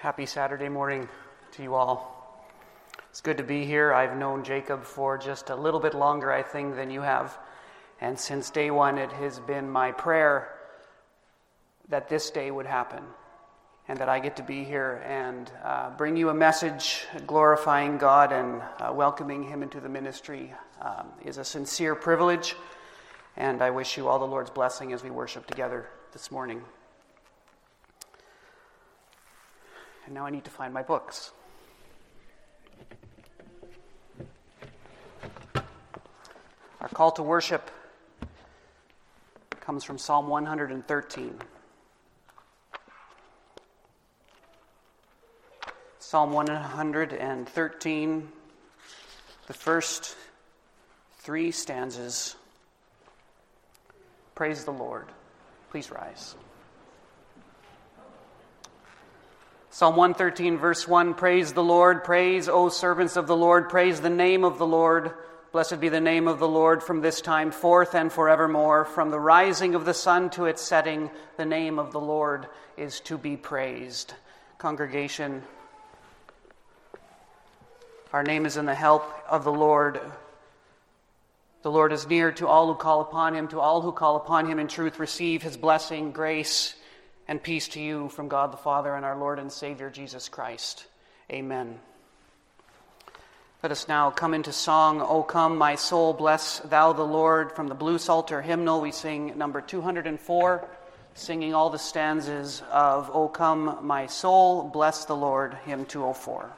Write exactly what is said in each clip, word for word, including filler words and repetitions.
Happy Saturday morning to you all. It's good to be here. I've known Jacob for just a little bit longer, I think, than you have. And since day one, it has been my prayer that this day would happen and that I get to be here and uh, bring you a message glorifying God and uh, welcoming him into the ministry um, is a sincere privilege. And I wish you all the Lord's blessing as we worship together this morning. And now I need to find my books. Our call to worship comes from Psalm one hundred thirteen. Psalm one hundred thirteen, the first three stanzas. Praise the Lord. Please rise. Psalm one thirteen, verse one, praise the Lord, praise, O servants of the Lord, praise the name of the Lord. Blessed be the name of the Lord from this time forth and forevermore. From the rising of the sun to its setting, the name of the Lord is to be praised. Congregation, our name is in the help of the Lord. The Lord is near to all who call upon him, to all who call upon him in truth. Receive his blessing, grace, and peace to you from God the Father and our Lord and Savior, Jesus Christ. Amen. Let us now come into song, O come, my soul, bless thou the Lord. From the Blue Psalter hymnal, we sing number two hundred four, singing all the stanzas of O come, my soul, bless the Lord, hymn two oh four.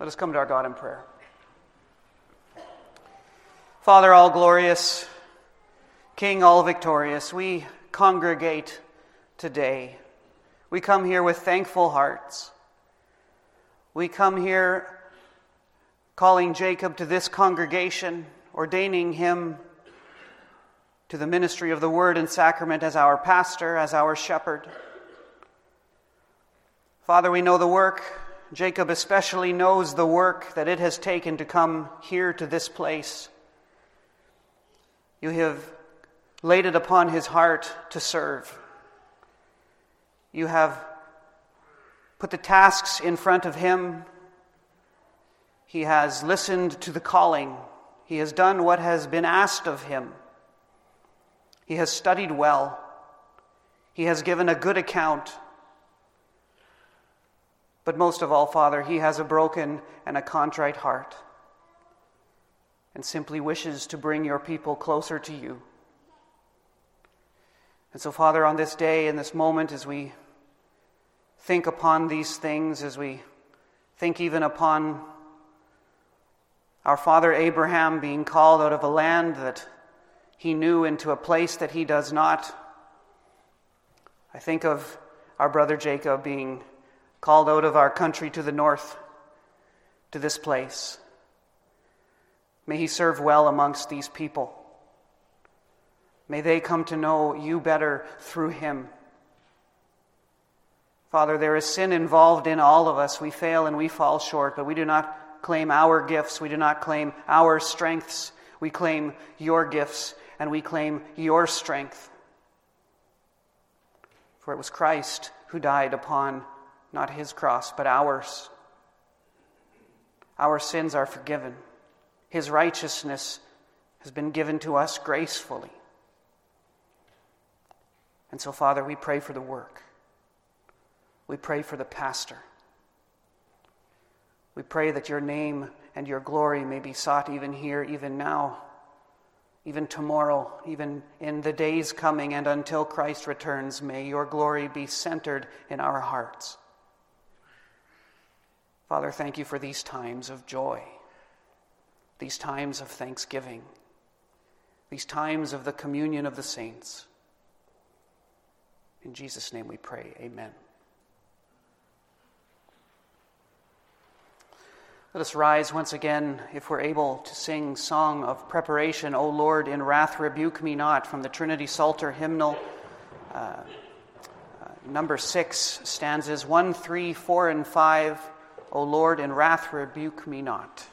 Let us come to our God in prayer. Father, all glorious, King, all victorious, we congregate today. We come here with thankful hearts. We come here calling Jacob to this congregation, ordaining him to the ministry of the Word and Sacrament as our pastor, as our shepherd. Father, we know the work. Jacob especially knows the work that it has taken to come here to this place. You have laid it upon his heart to serve. You have put the tasks in front of him. He has listened to the calling. He has done what has been asked of him. He has studied well. He has given a good account. But most of all, Father, he has a broken and a contrite heart and simply wishes to bring your people closer to you. And so, Father, on this day, in this moment, as we think upon these things, as we think even upon our father Abraham being called out of a land that he knew into a place that he does not, I think of our brother Jacob being called out of our country to the north, to this place. May he serve well amongst these people. May they come to know you better through him. Father, there is sin involved in all of us. We fail and we fall short, but we do not claim our gifts. We do not claim our strengths. We claim your gifts and we claim your strength. For it was Christ who died upon not his cross, but ours. Our sins are forgiven. His righteousness has been given to us gracefully. And so, Father, we pray for the work. We pray for the pastor. We pray that your name and your glory may be sought even here, even now, even tomorrow, even in the days coming, and until Christ returns, may your glory be centered in our hearts. Father, thank you for these times of joy, these times of thanksgiving, these times of the communion of the saints. In Jesus' name we pray, amen. Let us rise once again, if we're able, to sing Song of Preparation, O Lord, in Wrath Rebuke Me Not, from the Trinity Psalter hymnal, uh, uh, number six, stanzas one, three, four, and five, O Lord, in wrath rebuke me not.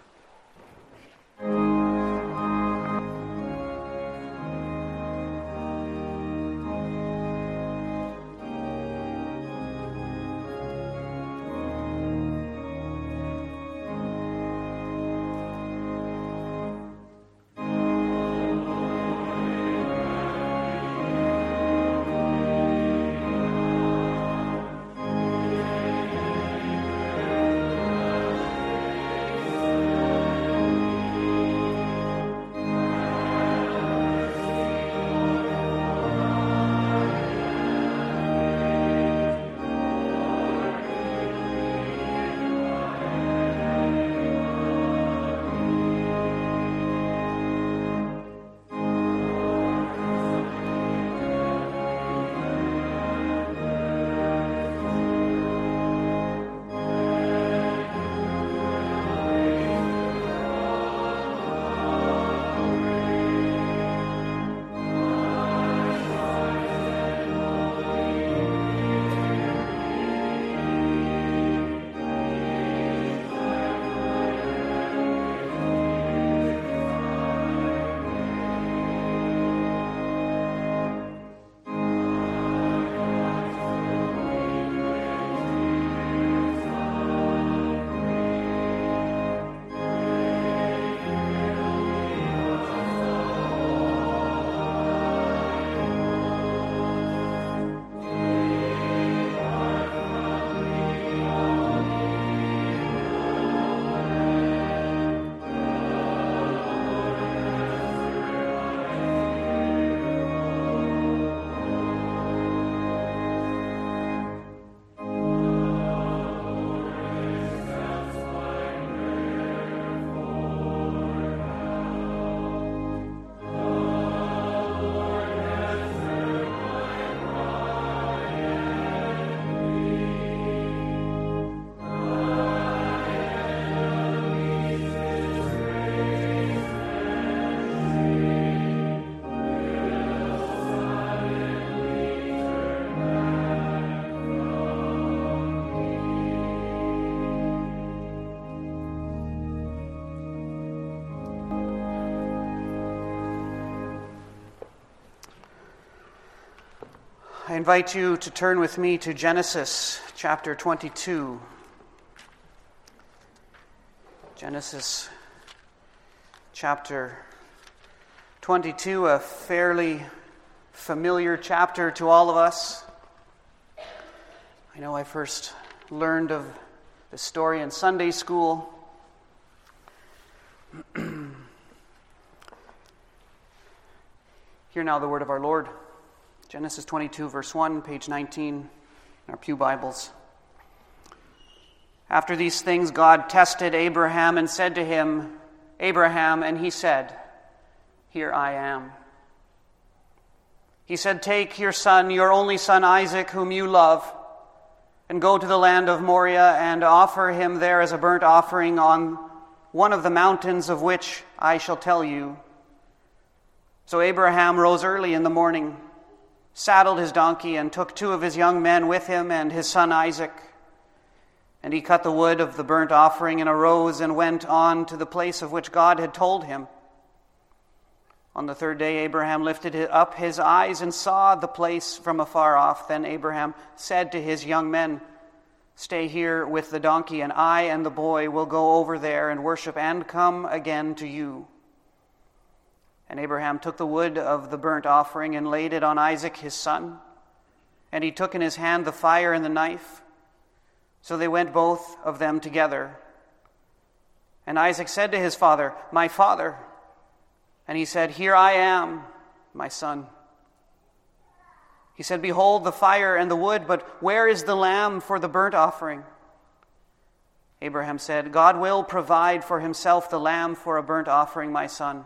I invite you to turn with me to Genesis chapter twenty-two. Genesis chapter twenty-two, a fairly familiar chapter to all of us. I know I first learned of the story in Sunday school. Hear now the word of our Lord. Genesis twenty-two, verse one, page nineteen in our pew Bibles. After these things, God tested Abraham and said to him, Abraham, and he said, Here I am. He said, Take your son, your only son Isaac, whom you love, and go to the land of Moriah and offer him there as a burnt offering on one of the mountains of which I shall tell you. So Abraham rose early in the morning, saddled his donkey, and took two of his young men with him and his son Isaac. And he cut the wood of the burnt offering and arose and went on to the place of which God had told him. On the third day, Abraham lifted up his eyes and saw the place from afar off. Then Abraham said to his young men, Stay here with the donkey, and I and the boy will go over there and worship and come again to you. And Abraham took the wood of the burnt offering and laid it on Isaac his son. And he took in his hand the fire and the knife. So they went both of them together. And Isaac said to his father, My father. And he said, Here I am, my son. He said, Behold the fire and the wood, but where is the lamb for the burnt offering? Abraham said, God will provide for himself the lamb for a burnt offering, my son.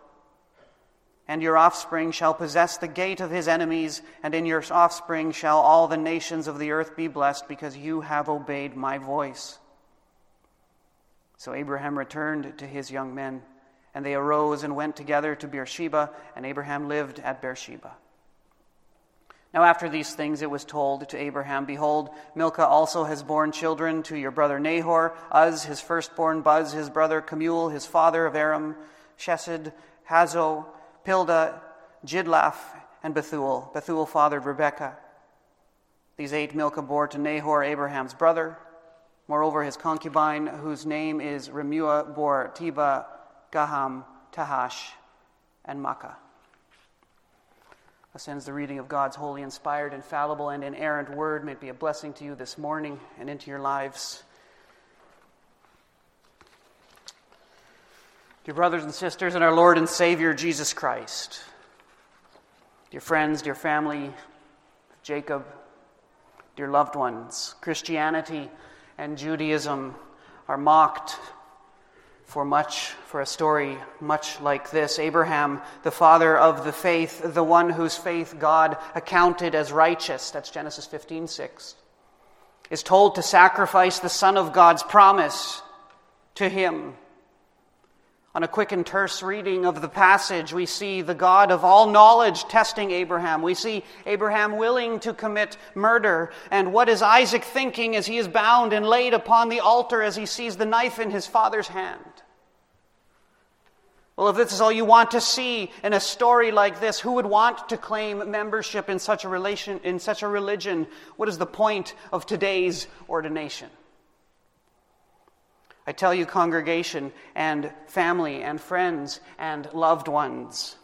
And your offspring shall possess the gate of his enemies, and in your offspring shall all the nations of the earth be blessed, because you have obeyed my voice. So Abraham returned to his young men, and they arose and went together to Beersheba, and Abraham lived at Beersheba. Now after these things it was told to Abraham, Behold, Milcah also has borne children to your brother Nahor, Uz his firstborn, Buz his brother, Kemuel his father of Aram, Shesed, Hazo, Pildah, Jidlaf, and Bethuel. Bethuel fathered Rebekah. These eight Milcah bore to Nahor, Abraham's brother. Moreover, his concubine, whose name is Remuah, bore Teba, Gaham, Tahash, and Makkah. Thus ends the reading of God's holy, inspired, infallible, and inerrant word. May it be a blessing to you this morning and into your lives. Dear brothers and sisters in our Lord and Savior, Jesus Christ, dear friends, dear family, Jacob, dear loved ones, Christianity and Judaism are mocked for much, for a story much like this. Abraham, the father of the faith, the one whose faith God accounted as righteous, that's Genesis fifteen six, is told to sacrifice the Son of God's promise to him On a quick and terse reading of the passage, we see the God of all knowledge testing Abraham. We see Abraham willing to commit murder. And what is Isaac thinking as he is bound and laid upon the altar as he sees the knife in his father's hand? Well, if this is all you want to see in a story like this, who would want to claim membership in such a relation, in such a religion? What is the point of today's ordination? I tell you, congregation and family and friends and loved ones,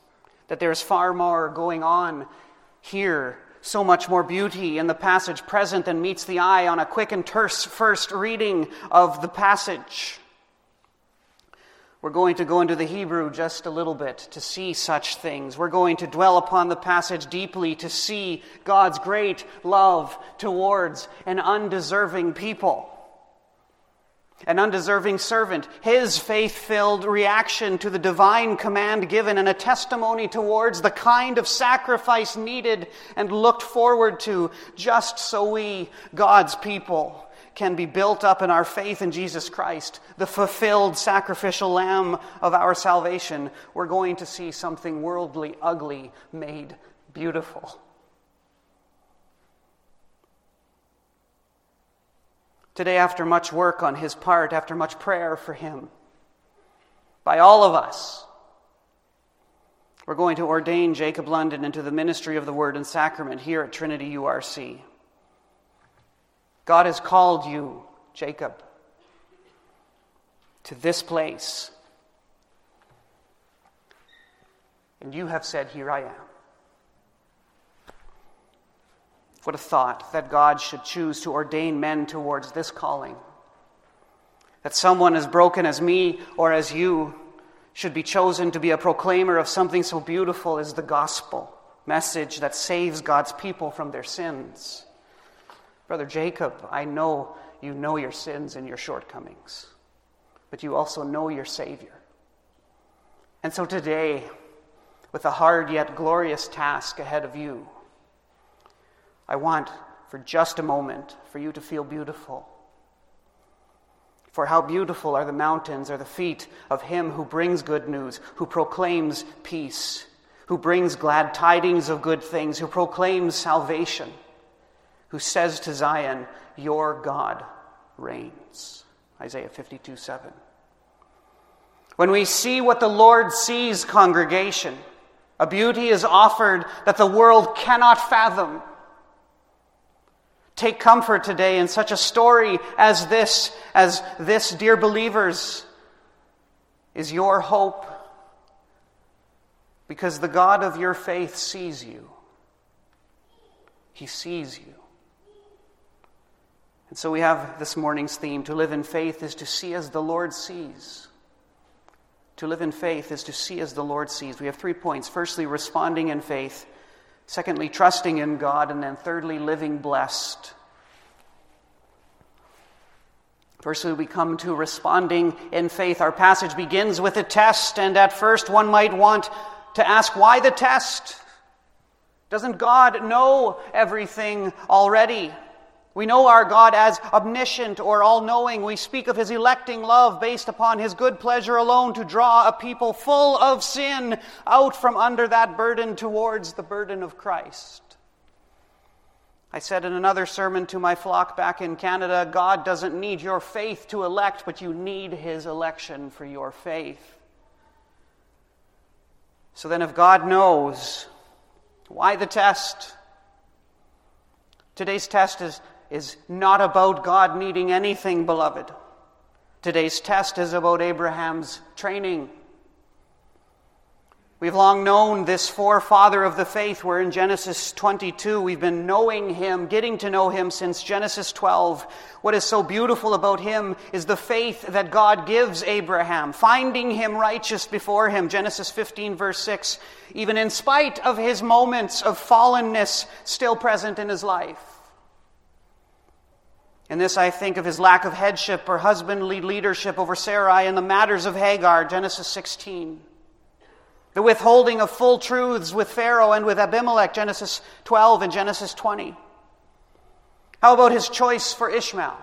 that there is far more going on here, so much more beauty in the passage present than meets the eye on a quick and terse first reading of the passage. We're going to go into the Hebrew just a little bit to see such things. We're going to dwell upon the passage deeply to see God's great love towards an undeserving people. An undeserving servant, his faith-filled reaction to the divine command given, and a testimony towards the kind of sacrifice needed and looked forward to, just so we, God's people, can be built up in our faith in Jesus Christ, the fulfilled sacrificial lamb of our salvation. We're going to see something worldly ugly made beautiful. Today, after much work on his part, after much prayer for him, by all of us, we're going to ordain Jacob London into the ministry of the Word and Sacrament here at Trinity U R C. God has called you, Jacob, to this place. And you have said, "Here I am." What a thought that God should choose to ordain men towards this calling. That someone as broken as me or as you should be chosen to be a proclaimer of something so beautiful as the gospel message that saves God's people from their sins. Brother Jacob, I know you know your sins and your shortcomings, but you also know your Savior. And so today, with a hard yet glorious task ahead of you, I want, for just a moment, for you to feel beautiful. For how beautiful are the mountains, are the feet of him who brings good news, who proclaims peace, who brings glad tidings of good things, who proclaims salvation, who says to Zion, "Your God reigns." Isaiah fifty-two seven. When we see what the Lord sees, congregation, a beauty is offered that the world cannot fathom. Take comfort today in such a story as this, as this, dear believers, is your hope, because the God of your faith sees you. He sees you. And so we have this morning's theme: to live in faith is to see as the Lord sees. To live in faith is to see as the Lord sees. We have three points. Firstly, responding in faith. Secondly, trusting in God. And then thirdly, living blessed. Firstly, we come to responding in faith. Our passage begins with a test, and at first one might want to ask, why the test? Doesn't God know everything already? We know our God as omniscient or all-knowing. We speak of his electing love based upon his good pleasure alone to draw a people full of sin out from under that burden towards the burden of Christ. I said in another sermon to my flock back in Canada, God doesn't need your faith to elect, but you need his election for your faith. So then if God knows, why the test? Today's test is is not about God needing anything, beloved. Today's test is about Abraham's training. We've long known this forefather of the faith. We're in Genesis twenty-two. We've been knowing him, getting to know him since Genesis twelve. What is so beautiful about him is the faith that God gives Abraham, finding him righteous before him. Genesis fifteen, verse six, even in spite of his moments of fallenness still present in his life. In this, I think of his lack of headship or husbandly leadership over Sarai in the matters of Hagar, Genesis sixteen. The withholding of full truths with Pharaoh and with Abimelech, Genesis twelve and Genesis twenty. How about his choice for Ishmael?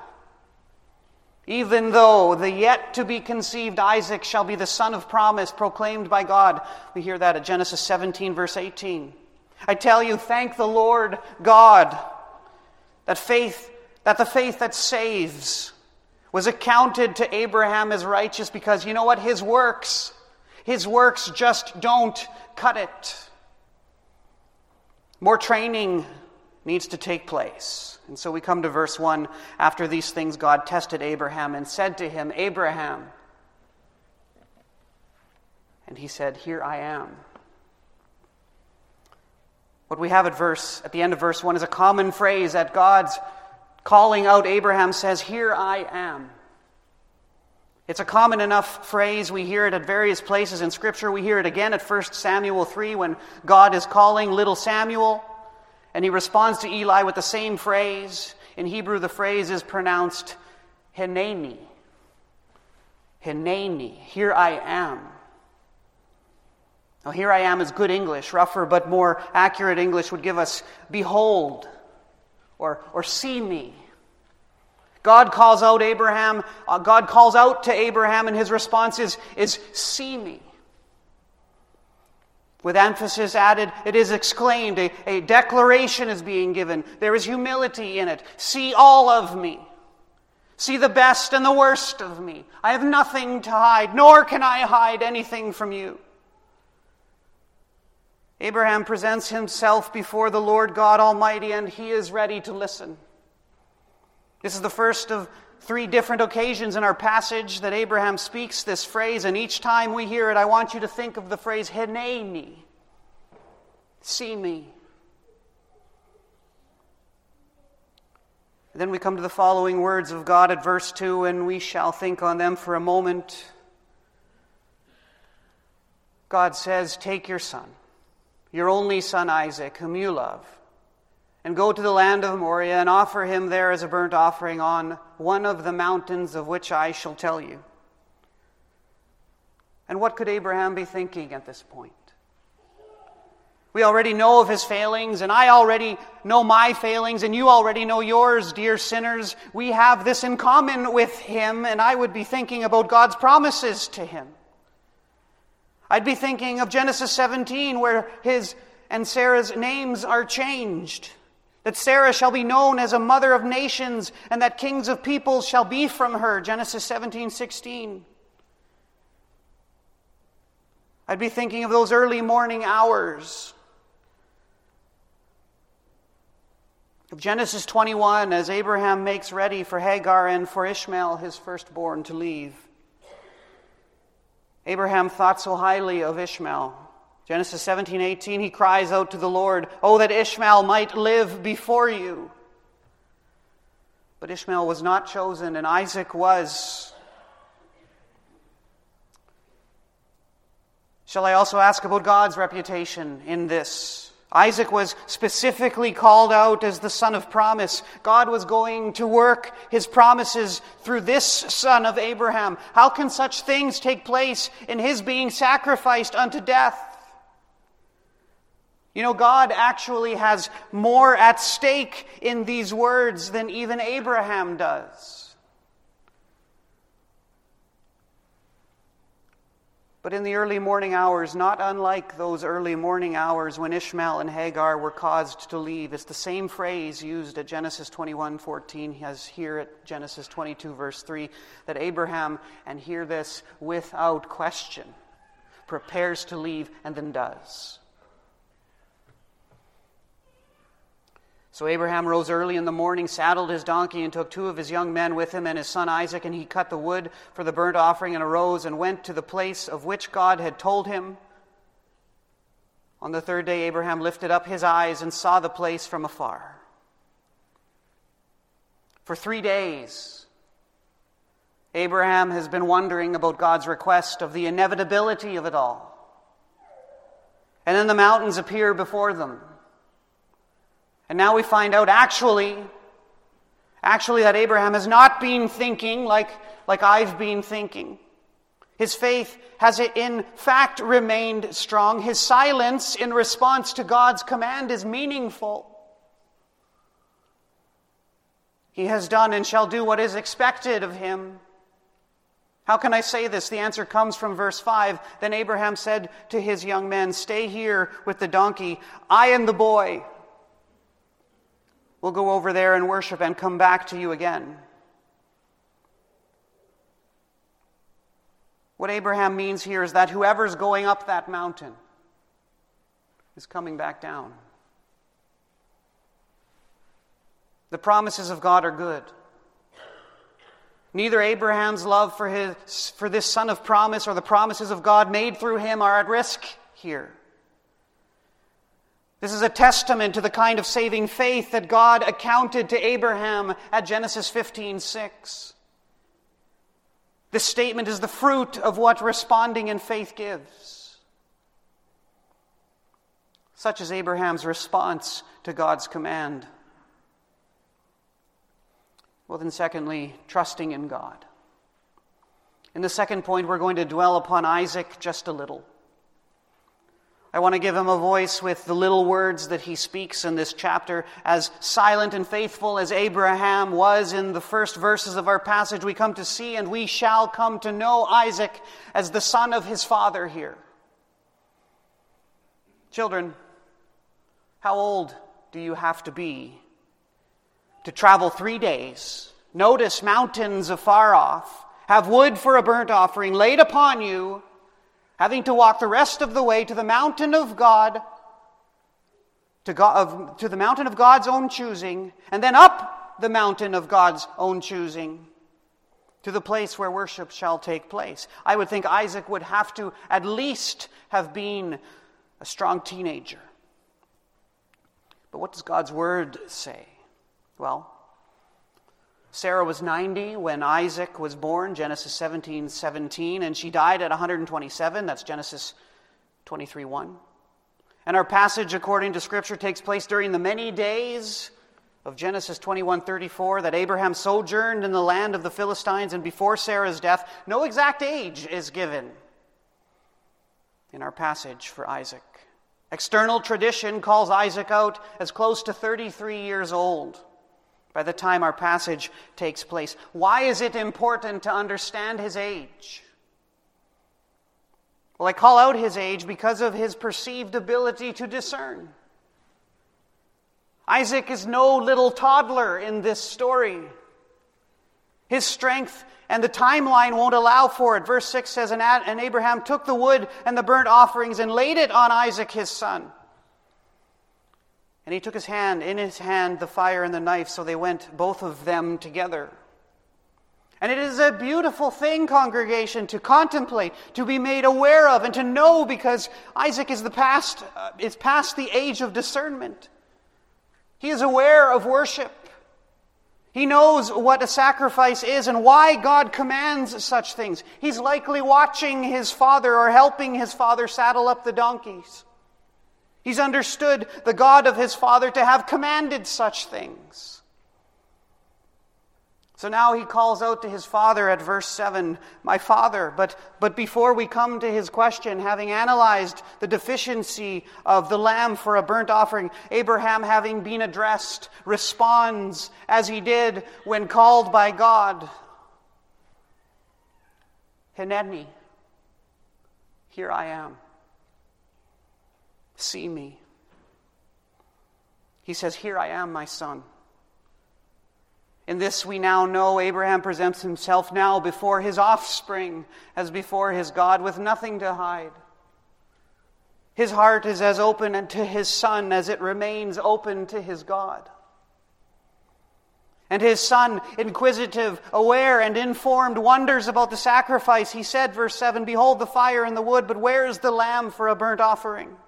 Even though the yet-to-be-conceived Isaac shall be the son of promise proclaimed by God. We hear that at Genesis seventeen, verse eighteen. I tell you, thank the Lord God that faith, that the faith that saves was accounted to Abraham as righteous because, you know what, his works, his works just don't cut it. More training needs to take place. And so we come to verse one. After these things, God tested Abraham and said to him, Abraham. And he said, here I am. What we have at verse at the end of verse one is a common phrase that God's calling out Abraham says, here I am. It's a common enough phrase. We hear it at various places in Scripture. We hear it again at First Samuel three when God is calling little Samuel. And he responds to Eli with the same phrase. In Hebrew, the phrase is pronounced Hineni. Hineni, here I am. Now, here I am is good English. Rougher but more accurate English would give us behold or, or see me. God calls out Abraham. Uh, God calls out to Abraham and his response is, is see me. With emphasis added, it is exclaimed. A, a declaration is being given. There is humility in it. See all of me. See the best and the worst of me. I have nothing to hide, nor can I hide anything from you. Abraham presents himself before the Lord God Almighty, and he is ready to listen. This is the first of three different occasions in our passage that Abraham speaks this phrase, and each time we hear it, I want you to think of the phrase, Hineni, see me. And then we come to the following words of God at verse two, and we shall think on them for a moment. God says, take your son, your only son Isaac, whom you love, and go to the land of Moriah and offer him there as a burnt offering on one of the mountains of which I shall tell you. And what could Abraham be thinking at this point? We already know of his failings, and I already know my failings, and you already know yours, dear sinners. We have this in common with him, and I would be thinking about God's promises to him. I'd be thinking of Genesis seventeen, where his and Sarah's names are changed. That Sarah shall be known as a mother of nations, and that kings of peoples shall be from her. Genesis seventeen sixteen. I'd be thinking of those early morning hours. Of Genesis twenty-one, as Abraham makes ready for Hagar and for Ishmael, his firstborn, to leave. Abraham thought so highly of Ishmael. Genesis seventeen eighteen, he cries out to the Lord, oh, that Ishmael might live before you. But Ishmael was not chosen, and Isaac was. Shall I also ask about God's reputation in this? Isaac was specifically called out as the son of promise. God was going to work his promises through this son of Abraham. How can such things take place in his being sacrificed unto death? You know, God actually has more at stake in these words than even Abraham does. But in the early morning hours, not unlike those early morning hours when Ishmael and Hagar were caused to leave, it's the same phrase used at Genesis twenty-one fourteen as here at Genesis twenty-two, verse three, that Abraham, and hear this, without question, prepares to leave and then does. So Abraham rose early in the morning, saddled his donkey, and took two of his young men with him and his son Isaac, and he cut the wood for the burnt offering and arose and went to the place of which God had told him. On the third day, Abraham lifted up his eyes and saw the place from afar. For three days, Abraham has been wondering about God's request, of the inevitability of it all. And then the mountains appear before them. And now we find out actually, actually that Abraham has not been thinking like, like I've been thinking. His faith has in fact remained strong. His silence in response to God's command is meaningful. He has done and shall do what is expected of him. How can I say this? The answer comes from verse five. Then Abraham said to his young men, "Stay here with the donkey. I and the boy will go over there and worship and come back to you again." What Abraham means here is that whoever's going up that mountain is coming back down. The promises of God are good. Neither Abraham's love for his for this son of promise or the promises of God made through him are at risk here. This is a testament to the kind of saving faith that God accounted to Abraham at Genesis fifteen six. This statement is the fruit of what responding in faith gives. Such is Abraham's response to God's command. Well, then secondly, trusting in God. In the second point, we're going to dwell upon Isaac just a little. I want to give him a voice with the little words that he speaks in this chapter. As silent and faithful as Abraham was in the first verses of our passage, we come to see and we shall come to know Isaac as the son of his father here. Children, how old do you have to be to travel three days, notice mountains afar off, have wood for a burnt offering laid upon you, having to walk the rest of the way to the mountain of God, to, God, of, to the mountain of God's own choosing, and then up the mountain of God's own choosing, to the place where worship shall take place? I would think Isaac would have to at least have been a strong teenager. But what does God's word say? Well, Sarah was ninety when Isaac was born, Genesis seventeen seventeen, and she died at one hundred twenty-seven, that's Genesis twenty-three one. And our passage, according to Scripture, takes place during the many days of Genesis twenty-one thirty-four that Abraham sojourned in the land of the Philistines, and before Sarah's death, no exact age is given in our passage for Isaac. External tradition calls Isaac out as close to thirty-three years old by the time our passage takes place. Why is it important to understand his age? Well, I call out his age because of his perceived ability to discern. Isaac is no little toddler in this story. His strength and the timeline won't allow for it. Verse six says, "And Abraham took the wood and the burnt offerings and laid it on Isaac his son. And he took his hand, in his hand, the fire and the knife, so they went, both of them, together." And it is a beautiful thing, congregation, to contemplate, to be made aware of, and to know, because Isaac is the past, uh, is past the age of discernment. He is aware of worship. He knows what a sacrifice is and why God commands such things. He's likely watching his father or helping his father saddle up the donkeys. He's understood the God of his father to have commanded such things. So now he calls out to his father at verse seven, "My father." But, but before we come to his question, having analyzed the deficiency of the lamb for a burnt offering, Abraham, having been addressed, responds as he did when called by God. "Hineni, here I am. See me." He says, "Here I am, my son." In this we now know Abraham presents himself now before his offspring as before his God with nothing to hide. His heart is as open to his son as it remains open to his God. And his son, inquisitive, aware, and informed, wonders about the sacrifice. He said, verse seven, "Behold the fire and the wood, but where is the lamb for a burnt offering?"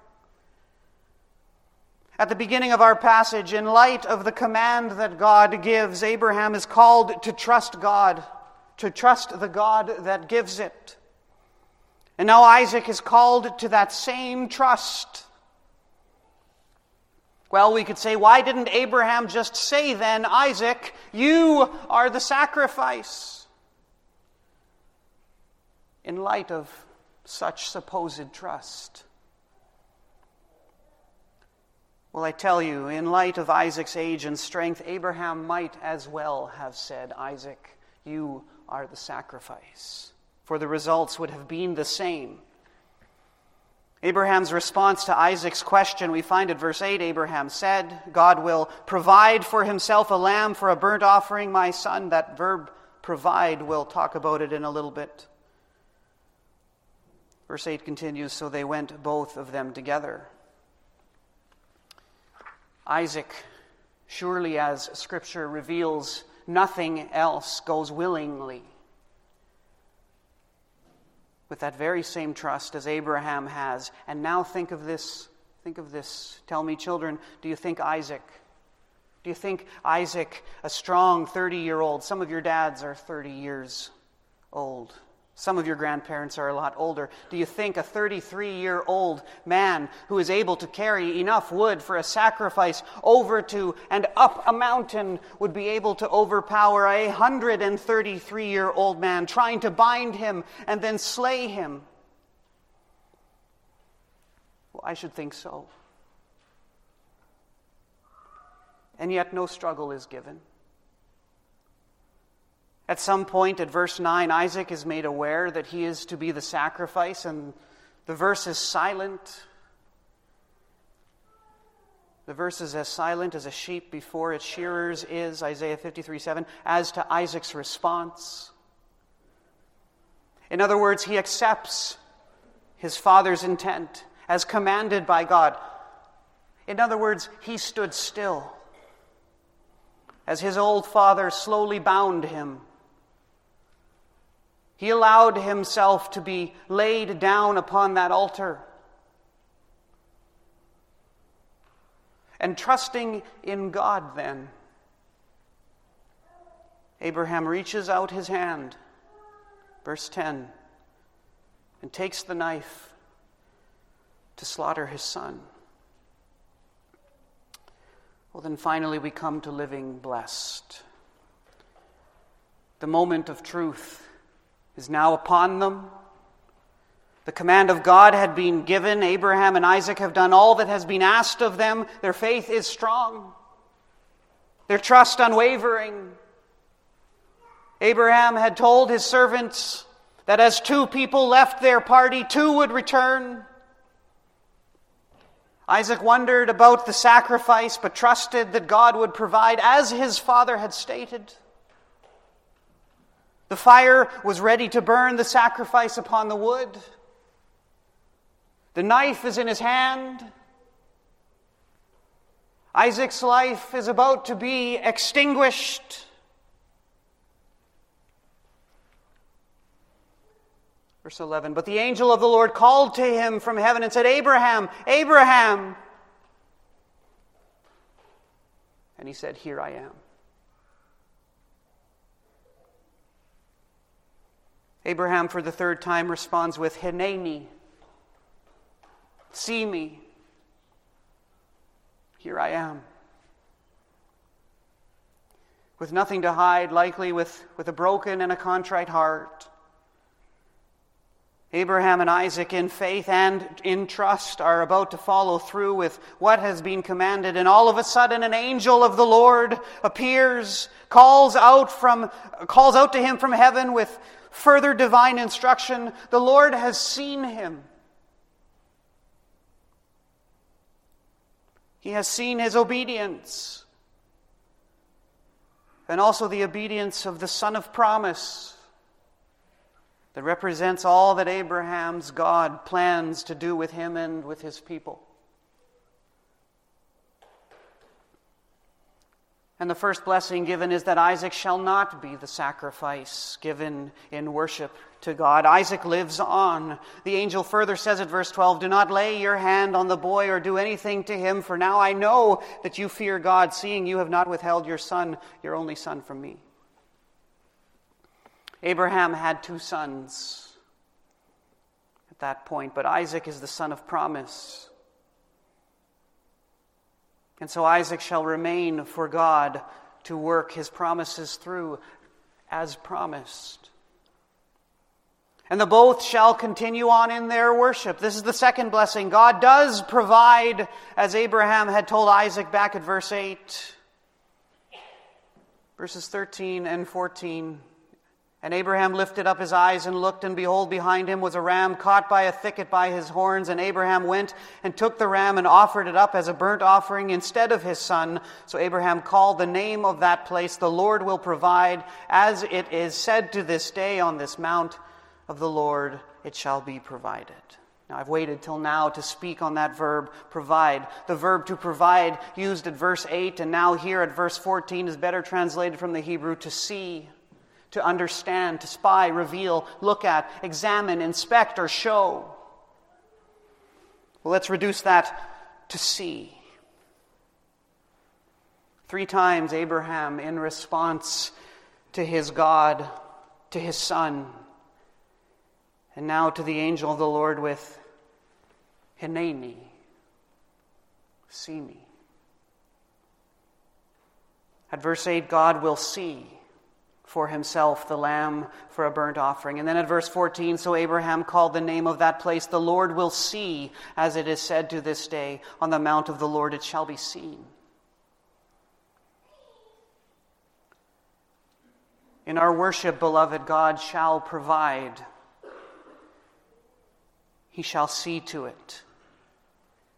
At the beginning of our passage, in light of the command that God gives, Abraham is called to trust God, to trust the God that gives it. And now Isaac is called to that same trust. Well, we could say, why didn't Abraham just say then, "Isaac, you are the sacrifice"? In light of such supposed trust. Well, I tell you, in light of Isaac's age and strength, Abraham might as well have said, Isaac, you are the sacrifice, for the results would have been the same. Abraham's response to Isaac's question, we find at verse eight, Abraham said, God will provide for himself a lamb for a burnt offering, my son. That verb, provide, we'll talk about it in a little bit. Verse eight continues, so they went both of them together. Isaac, surely as Scripture reveals, nothing else, goes willingly with that very same trust as Abraham has. And now think of this, think of this. Tell me, children, do you think Isaac, do you think Isaac, a strong thirty-year-old, some of your dads are thirty years old, some of your grandparents are a lot older, do you think a thirty-three-year-old man who is able to carry enough wood for a sacrifice over to and up a mountain would be able to overpower a one hundred thirty-three-year-old man trying to bind him and then slay him? Well, I should think so. And yet no struggle is given. At some point at verse nine, Isaac is made aware that he is to be the sacrifice, and the verse is silent. The verse is as silent as a sheep before its shearers is, Isaiah fifty-three seven, as to Isaac's response. In other words, he accepts his father's intent as commanded by God. In other words, he stood still as his old father slowly bound him. He allowed himself to be laid down upon that altar. And trusting in God then, Abraham reaches out his hand, verse ten, and takes the knife to slaughter his son. Well, then finally we come to living blessed. The moment of truth is now upon them. The command of God had been given. Abraham and Isaac have done all that has been asked of them. Their faith is strong, their trust unwavering. Abraham had told his servants that as two people left their party, two would return. Isaac wondered about the sacrifice, but trusted that God would provide as his father had stated. The fire was ready to burn the sacrifice upon the wood. The knife is in his hand. Isaac's life is about to be extinguished. Verse eleven, but the angel of the Lord called to him from heaven and said, Abraham, Abraham. And he said, here I am. Abraham, for the third time, responds with, Hineni, see me, here I am. With nothing to hide, likely with, with a broken and a contrite heart, Abraham and Isaac, in faith and in trust, are about to follow through with what has been commanded, and all of a sudden an angel of the Lord appears, calls out from, calls out to him from heaven with further divine instruction. The Lord has seen him. He has seen his obedience, and also the obedience of the Son of Promise, that represents all that Abraham's God plans to do with him and with his people. And the first blessing given is that Isaac shall not be the sacrifice given in worship to God. Isaac lives on. The angel further says at verse twelve, do not lay your hand on the boy or do anything to him, for now I know that you fear God, seeing you have not withheld your son, your only son, from me. Abraham had two sons at that point, but Isaac is the son of promise. And so Isaac shall remain for God to work his promises through as promised. And the both shall continue on in their worship. This is the second blessing. God does provide, as Abraham had told Isaac back at verse eight. Verses thirteen and fourteen. And Abraham lifted up his eyes and looked, and behold, behind him was a ram caught by a thicket by his horns. And Abraham went and took the ram and offered it up as a burnt offering instead of his son. So Abraham called the name of that place, The Lord Will Provide, as it is said to this day, on this mount of the Lord it shall be provided. Now, I've waited till now to speak on that verb, provide. The verb to provide used at verse eight and now here at verse fourteen is better translated from the Hebrew to see, to understand, to spy, reveal, look at, examine, inspect, or show. Well, let's reduce that to see. Three times Abraham, in response to his God, to his son, and now to the angel of the Lord with, Hineni, see me. At verse eight, God will see for himself the lamb for a burnt offering. And then at verse fourteen, so Abraham called the name of that place, The Lord Will See, as it is said to this day, on the mount of the Lord it shall be seen. In our worship, beloved, God shall provide. He shall see to it.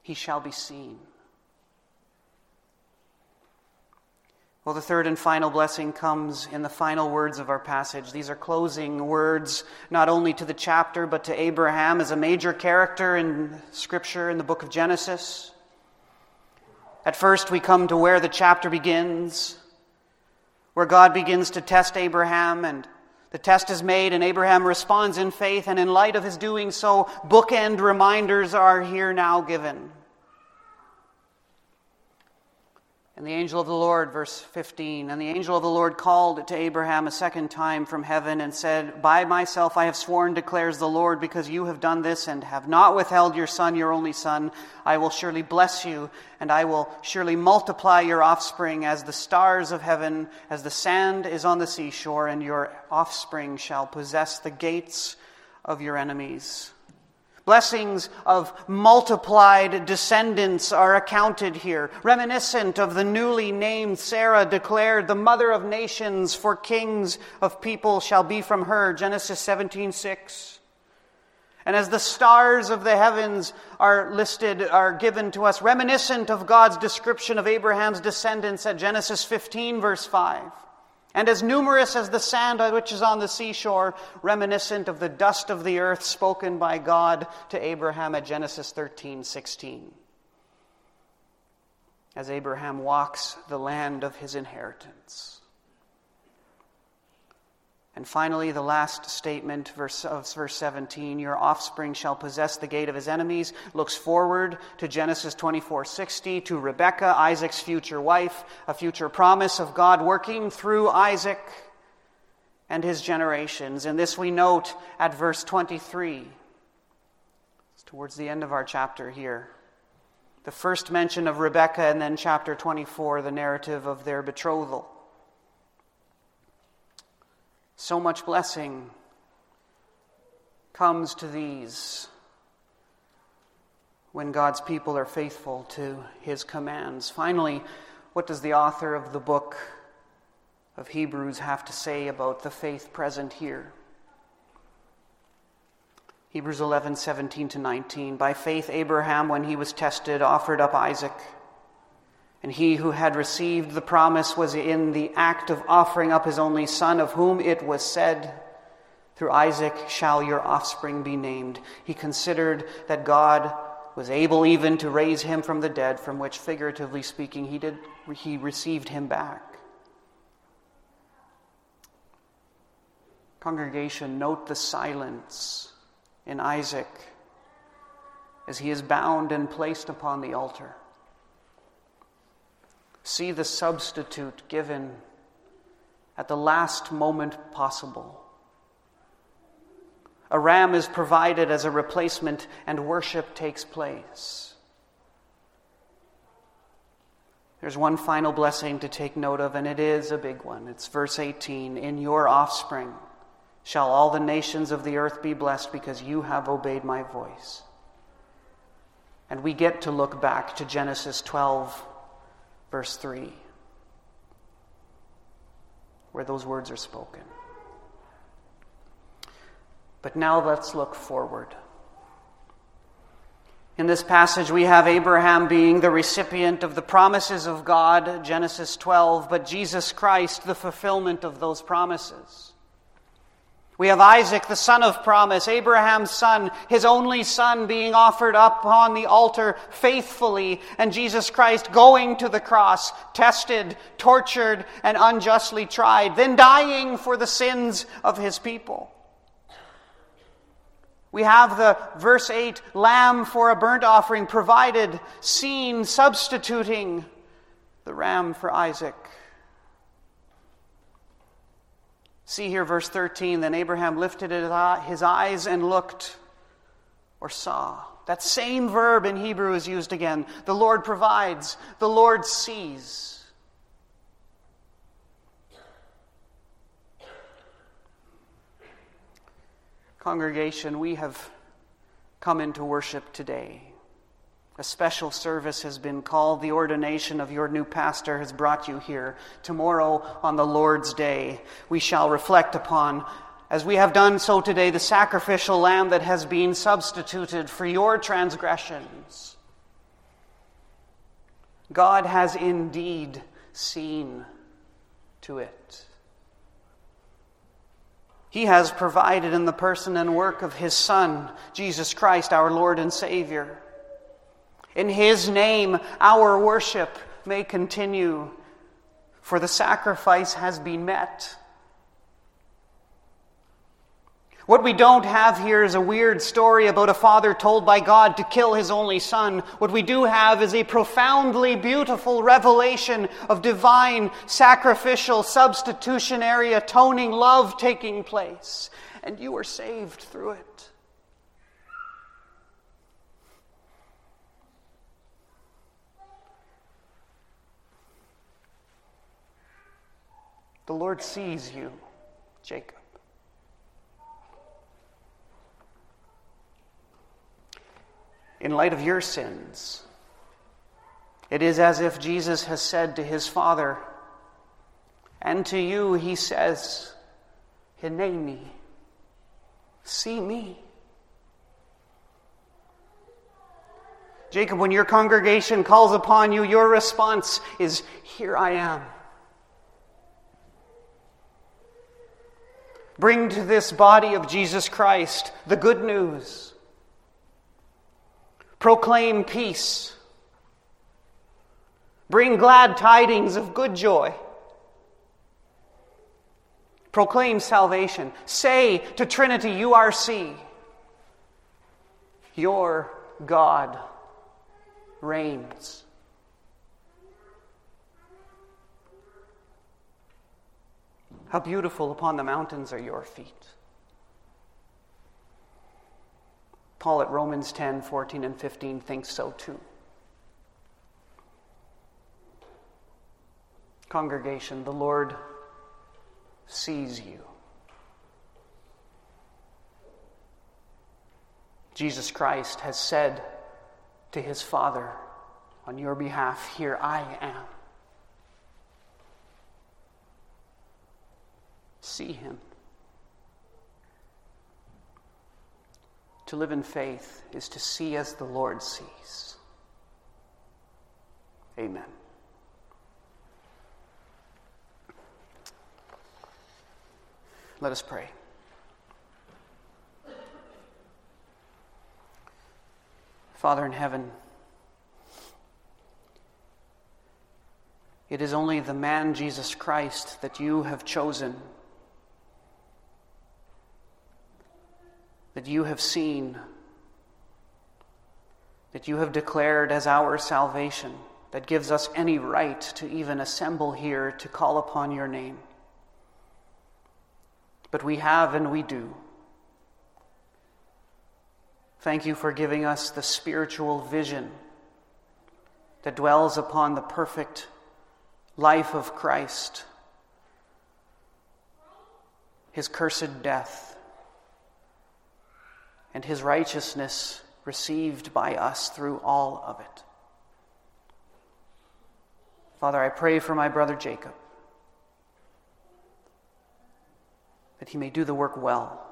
He shall be seen. Well, the third and final blessing comes in the final words of our passage. These are closing words, not only to the chapter, but to Abraham as a major character in Scripture in the book of Genesis. At first, we come to where the chapter begins, where God begins to test Abraham, and the test is made, and Abraham responds in faith, and in light of his doing so, bookend reminders are here now given. And the angel of the Lord, verse fifteen, and the angel of the Lord called to Abraham a second time from heaven and said, By myself I have sworn, declares the Lord, because you have done this and have not withheld your son, your only son. I will surely bless you, and I will surely multiply your offspring as the stars of heaven, as the sand is on the seashore, and your offspring shall possess the gates of your enemies. Blessings of multiplied descendants are accounted here, reminiscent of the newly named Sarah declared, The mother of nations, for kings of people shall be from her, Genesis seventeen six. And as the stars of the heavens are listed, are given to us, reminiscent of God's description of Abraham's descendants at Genesis fifteen, verse five. And as numerous as the sand which is on the seashore, reminiscent of the dust of the earth spoken by God to Abraham at Genesis thirteen sixteen. As Abraham walks the land of his inheritance. And finally, the last statement verse, of verse seventeen, your offspring shall possess the gate of his enemies, looks forward to Genesis twenty-four sixty, to Rebekah, Isaac's future wife, a future promise of God working through Isaac and his generations. And this we note at verse twenty-three. It's towards the end of our chapter here. The first mention of Rebekah, and then chapter twenty-four, the narrative of their betrothal. So much blessing comes to these when God's people are faithful to his commands. Finally, what does the author of the book of Hebrews have to say about the faith present here? Hebrews eleven, seventeen to nineteen. By faith, Abraham, when he was tested, offered up Isaac. And he who had received the promise was in the act of offering up his only son, of whom it was said, Through Isaac shall your offspring be named. He considered that God was able even to raise him from the dead, from which, figuratively speaking, he did he received him back. Congregation, note the silence in Isaac as he is bound and placed upon the altar. See the substitute given at the last moment possible. A ram is provided as a replacement, and worship takes place. There's one final blessing to take note of, and it is a big one. It's verse eighteen, In your offspring shall all the nations of the earth be blessed because you have obeyed my voice. And we get to look back to Genesis twelve, verse three, where those words are spoken. But now let's look forward. In this passage, we have Abraham being the recipient of the promises of God, Genesis twelve, but Jesus Christ, the fulfillment of those promises. We have Isaac, the son of promise, Abraham's son, his only son, being offered up on the altar faithfully, and Jesus Christ going to the cross, tested, tortured, and unjustly tried, then dying for the sins of his people. We have the, verse eight, lamb for a burnt offering provided, seen, substituting the ram for Isaac. See here verse thirteen, then Abraham lifted his eyes and looked, or saw. That same verb in Hebrew is used again. The Lord provides, the Lord sees. Congregation, we have come into worship today. A special service has been called. The ordination of your new pastor has brought you here. Tomorrow, on the Lord's Day, we shall reflect upon, as we have done so today, the sacrificial lamb that has been substituted for your transgressions. God has indeed seen to it. He has provided in the person and work of His Son, Jesus Christ, our Lord and Savior. In His name, our worship may continue, for the sacrifice has been met. What we don't have here is a weird story about a father told by God to kill his only son. What we do have is a profoundly beautiful revelation of divine, sacrificial, substitutionary, atoning love taking place. And you are saved through it. The Lord sees you, Jacob. In light of your sins, it is as if Jesus has said to his Father, and to you he says, Hineni, see me. Jacob, when your congregation calls upon you, your response is, here I am. Bring to this body of Jesus Christ the good news. Proclaim peace. Bring glad tidings of good joy. Proclaim salvation. Say to Trinity U R C, your God reigns. How beautiful upon the mountains are your feet. Paul at Romans ten, fourteen, and fifteen thinks so too. Congregation, the Lord sees you. Jesus Christ has said to his Father on your behalf, here I am. See him. To live in faith is to see as the Lord sees. Amen. Let us pray. Father in heaven, it is only the man Jesus Christ that you have chosen, that you have seen, that you have declared as our salvation, that gives us any right to even assemble here to call upon your name. But we have and we do. Thank you for giving us the spiritual vision that dwells upon the perfect life of Christ, his cursed death, and his righteousness received by us through all of it. Father, I pray for my brother Jacob, that he may do the work well,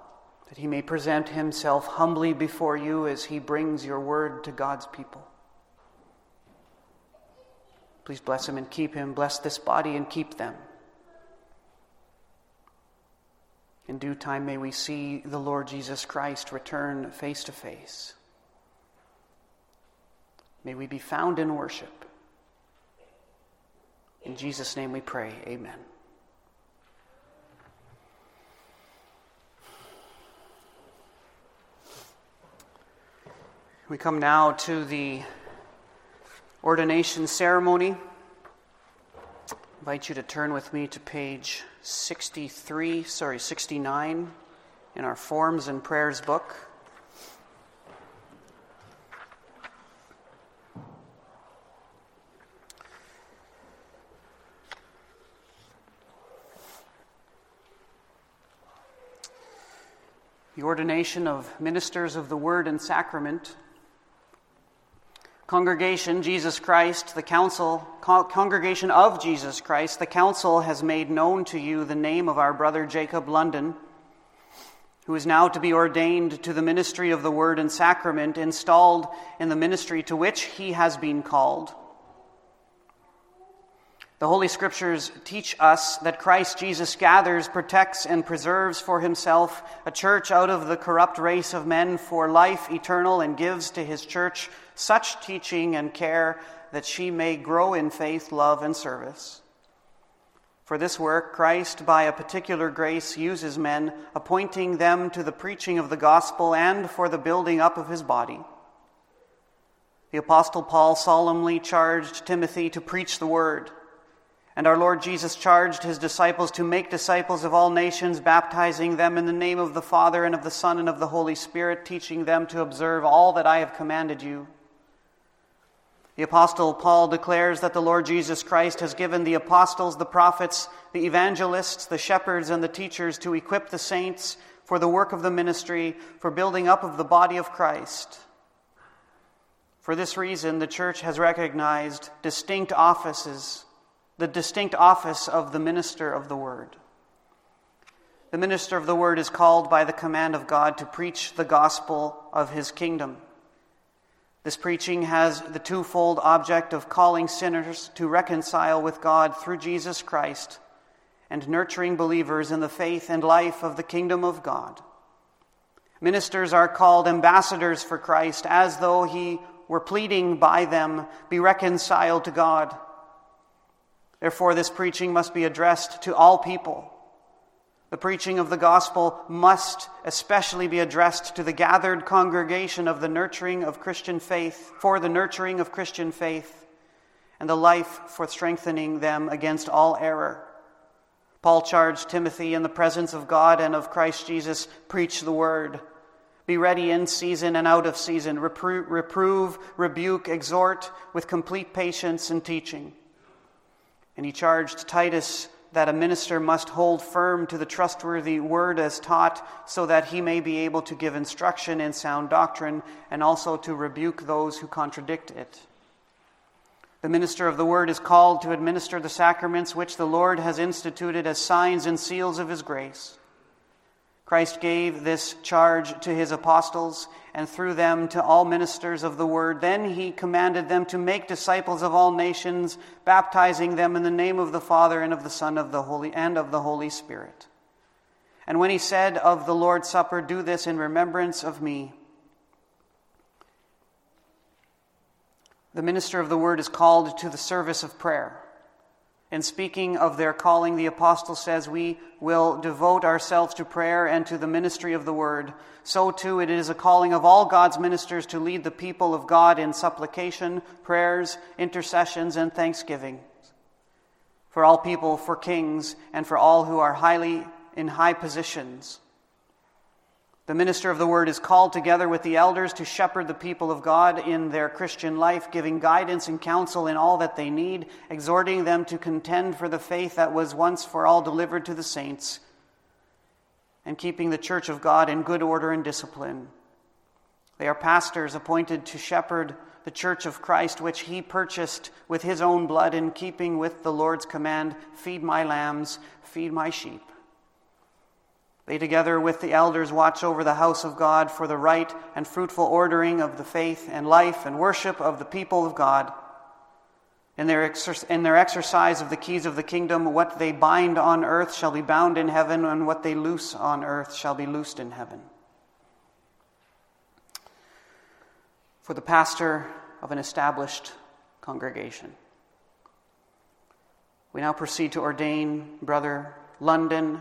that he may present himself humbly before you as he brings your word to God's people. Please bless him and keep him. Bless this body and keep them. In due time, may we see the Lord Jesus Christ return face to face. May we be found in worship. In Jesus' name we pray, amen. We come now to the ordination ceremony. I invite you to turn with me to page sixty-three, sorry, sixty-nine in our Forms and Prayers book. The ordination of ministers of the Word and Sacrament. Congregation, Jesus Christ, the council, Congregation of Jesus Christ, the council has made known to you the name of our brother Jacob London, who is now to be ordained to the ministry of the Word and Sacrament, installed in the ministry to which he has been called. The Holy Scriptures teach us that Christ Jesus gathers, protects, and preserves for himself a church out of the corrupt race of men for life eternal, and gives to his church such teaching and care that she may grow in faith, love, and service. For this work, Christ, by a particular grace, uses men, appointing them to the preaching of the gospel and for the building up of his body. The Apostle Paul solemnly charged Timothy to preach the word, and our Lord Jesus charged his disciples to make disciples of all nations, baptizing them in the name of the Father and of the Son and of the Holy Spirit, teaching them to observe all that I have commanded you. The Apostle Paul declares that the Lord Jesus Christ has given the apostles, the prophets, the evangelists, the shepherds, and the teachers to equip the saints for the work of the ministry, for building up of the body of Christ. For this reason, the Church has recognized distinct offices, the distinct office of the minister of the word. The minister of the word is called by the command of God to preach the gospel of his kingdom. This preaching has the twofold object of calling sinners to reconcile with God through Jesus Christ and nurturing believers in the faith and life of the kingdom of God. Ministers are called ambassadors for Christ, as though he were pleading by them, "Be reconciled to God." Therefore, this preaching must be addressed to all people. The preaching of the gospel must especially be addressed to the gathered congregation of the nurturing of Christian faith, for the nurturing of Christian faith, and the life for strengthening them against all error. Paul charged Timothy in the presence of God and of Christ Jesus, "Preach the word. Be ready in season and out of season. Repro- reprove, rebuke, exhort with complete patience and teaching." And he charged Titus that a minister must hold firm to the trustworthy word as taught, so that he may be able to give instruction in sound doctrine and also to rebuke those who contradict it. The minister of the word is called to administer the sacraments which the Lord has instituted as signs and seals of his grace. Christ gave this charge to his apostles, and through them to all ministers of the word. Then he commanded them to make disciples of all nations, baptizing them in the name of the Father and of the Son of the Holy and of the Holy Spirit. And when he said of the Lord's Supper, "Do this in remembrance of me," the minister of the word is called to the service of prayer. In speaking of their calling, the apostle says, "We will devote ourselves to prayer and to the ministry of the word." So too, it is a calling of all God's ministers to lead the people of God in supplication, prayers, intercessions, and thanksgiving for all people, for kings, and for all who are highly in high positions. The minister of the word is called together with the elders to shepherd the people of God in their Christian life, giving guidance and counsel in all that they need, exhorting them to contend for the faith that was once for all delivered to the saints. and keeping the church of God in good order and discipline. They are pastors appointed to shepherd the church of Christ, which he purchased with his own blood, in keeping with the Lord's command, feed my lambs, feed my sheep. They, together with the elders, watch over the house of God for the right and fruitful ordering of the faith and life and worship of the people of God. In their, exer- in their exercise of the keys of the kingdom, what they bind on earth shall be bound in heaven, and what they loose on earth shall be loosed in heaven. For the pastor of an established congregation. We now proceed to ordain Brother London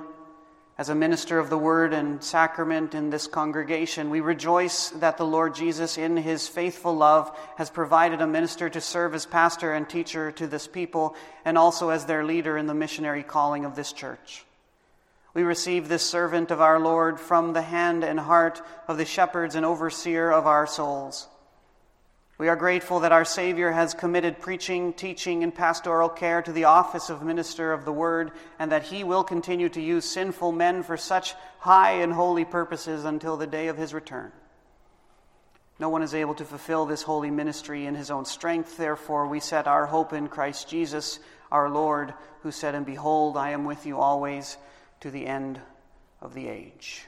as a minister of the word and sacrament in this congregation. We rejoice that the Lord Jesus, in his faithful love, has provided a minister to serve as pastor and teacher to this people, and also as their leader in the missionary calling of this church. We receive this servant of our Lord from the hand and heart of the shepherds and overseer of our souls. We are grateful that our Savior has committed preaching, teaching, and pastoral care to the office of minister of the word, and that he will continue to use sinful men for such high and holy purposes until the day of his return. No one is able to fulfill this holy ministry in his own strength. Therefore, we set our hope in Christ Jesus, our Lord, who said, "And behold, I am with you always to the end of the age."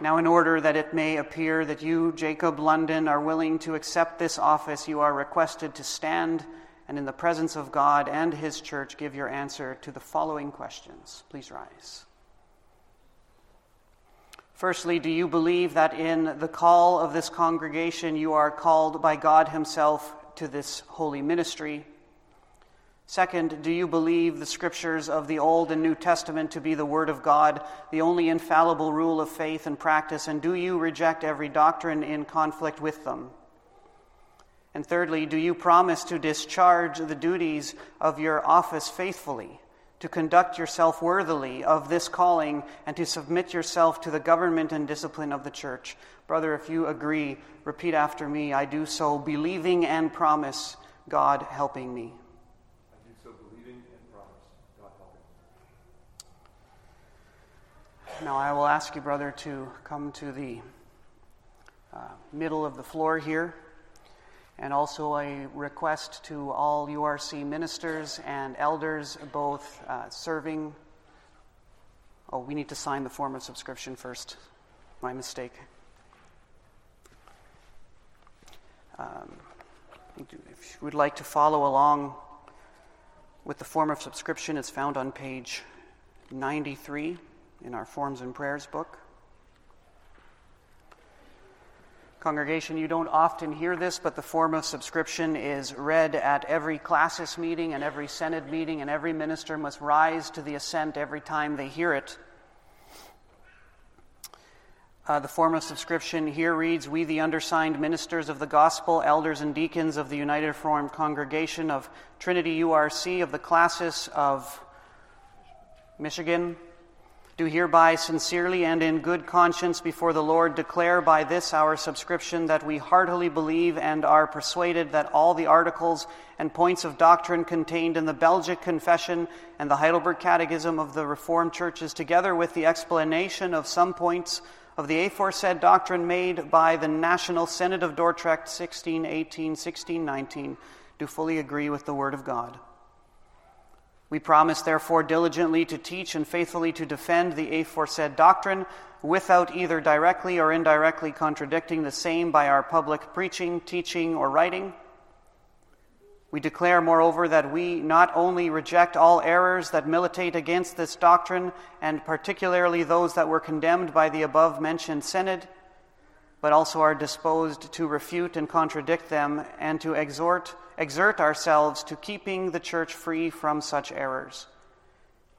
Now, in order that it may appear that you, Jacob London, are willing to accept this office, you are requested to stand and, in the presence of God and his church, give your answer to the following questions. Please rise. Firstly, do you believe that in the call of this congregation you are called by God himself to this holy ministry? Second, do you believe the scriptures of the Old and New Testament to be the Word of God, the only infallible rule of faith and practice, and do you reject every doctrine in conflict with them? And thirdly, do you promise to discharge the duties of your office faithfully, to conduct yourself worthily of this calling, and to submit yourself to the government and discipline of the church? Brother, if you agree, repeat after me: I do so, believing and promise, God helping me. Now I will ask you, brother, to come to the uh, middle of the floor here, and also a request to all U R C ministers and elders, both uh, serving. Oh, we need to sign the form of subscription first. My mistake. Um, if you would like to follow along with the form of subscription, it's found on page ninety-three. In our Forms and Prayers book. Congregation, you don't often hear this, but the form of subscription is read at every Classis meeting and every Synod meeting, and every minister must rise to the assent every time they hear it. Uh, the form of subscription here reads: We, the undersigned ministers of the gospel, elders and deacons of the United Reformed Congregation of Trinity U R C of the Classis of Michigan, do hereby sincerely and in good conscience before the Lord declare by this our subscription that we heartily believe and are persuaded that all the articles and points of doctrine contained in the Belgic Confession and the Heidelberg Catechism of the Reformed Churches, together with the explanation of some points of the aforesaid doctrine made by the National Synod of Dort sixteen eighteen, sixteen nineteen, do fully agree with the Word of God. We promise, therefore, diligently to teach and faithfully to defend the aforesaid doctrine, without either directly or indirectly contradicting the same by our public preaching, teaching, or writing. We declare, moreover, that we not only reject all errors that militate against this doctrine, and particularly those that were condemned by the above-mentioned synod, but also are disposed to refute and contradict them, and to exhort exert ourselves to keeping the church free from such errors.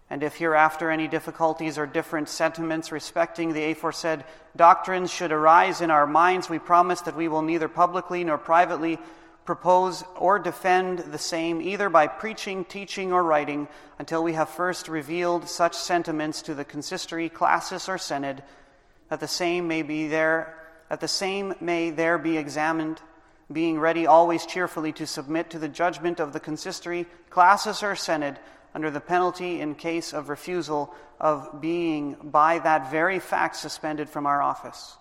And if hereafter any difficulties or different sentiments respecting the aforesaid doctrines should arise in our minds, we promise that we will neither publicly nor privately propose or defend the same, either by preaching, teaching, or writing, until we have first revealed such sentiments to the consistory, Classis, or synod, that the same may be there that the same may there be examined, being ready always cheerfully to submit to the judgment of the consistory, Classis, or synod, under the penalty in case of refusal of being by that very fact suspended from our office.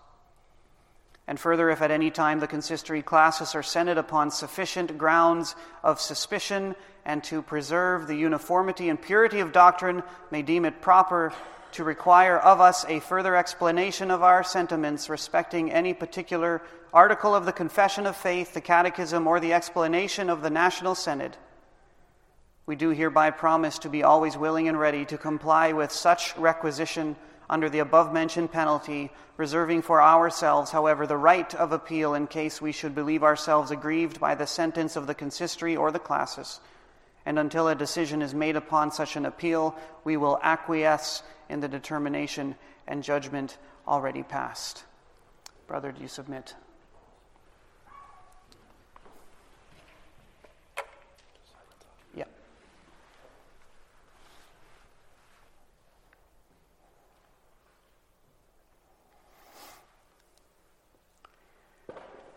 And further, if at any time the consistory, classis, or synod upon sufficient grounds of suspicion and to preserve the uniformity and purity of doctrine may deem it proper to require of us a further explanation of our sentiments respecting any particular article of the Confession of Faith, the Catechism, or the explanation of the National Synod, we do hereby promise to be always willing and ready to comply with such requisition under the above-mentioned penalty, reserving for ourselves, however, the right of appeal in case we should believe ourselves aggrieved by the sentence of the consistory or the classis. And until a decision is made upon such an appeal, we will acquiesce in the determination and judgment already passed. Brother, do you submit?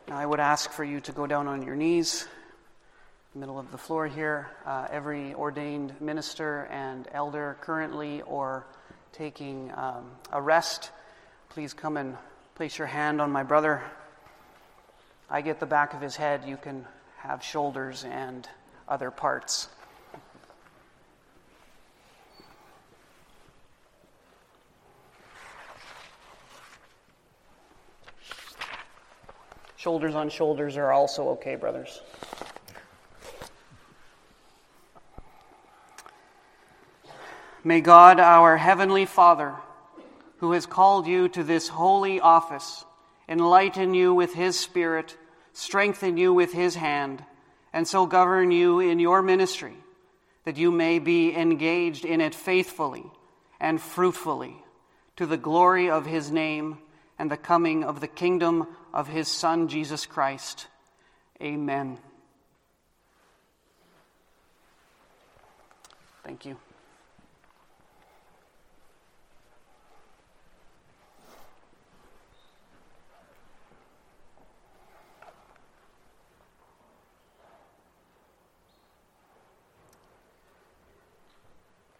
Now, I would ask for you to go down on your knees, middle of the floor here. Uh, every ordained minister and elder currently or taking um, a rest, please come and place your hand on my brother. I get the back of his head. You can have shoulders and other parts. Shoulders on shoulders are also okay, brothers. May God, our Heavenly Father, who has called you to this holy office, enlighten you with His Spirit, strengthen you with His hand, and so govern you in your ministry, that you may be engaged in it faithfully and fruitfully, to the glory of His name and the coming of the kingdom of His Son, Jesus Christ. Amen. Thank you.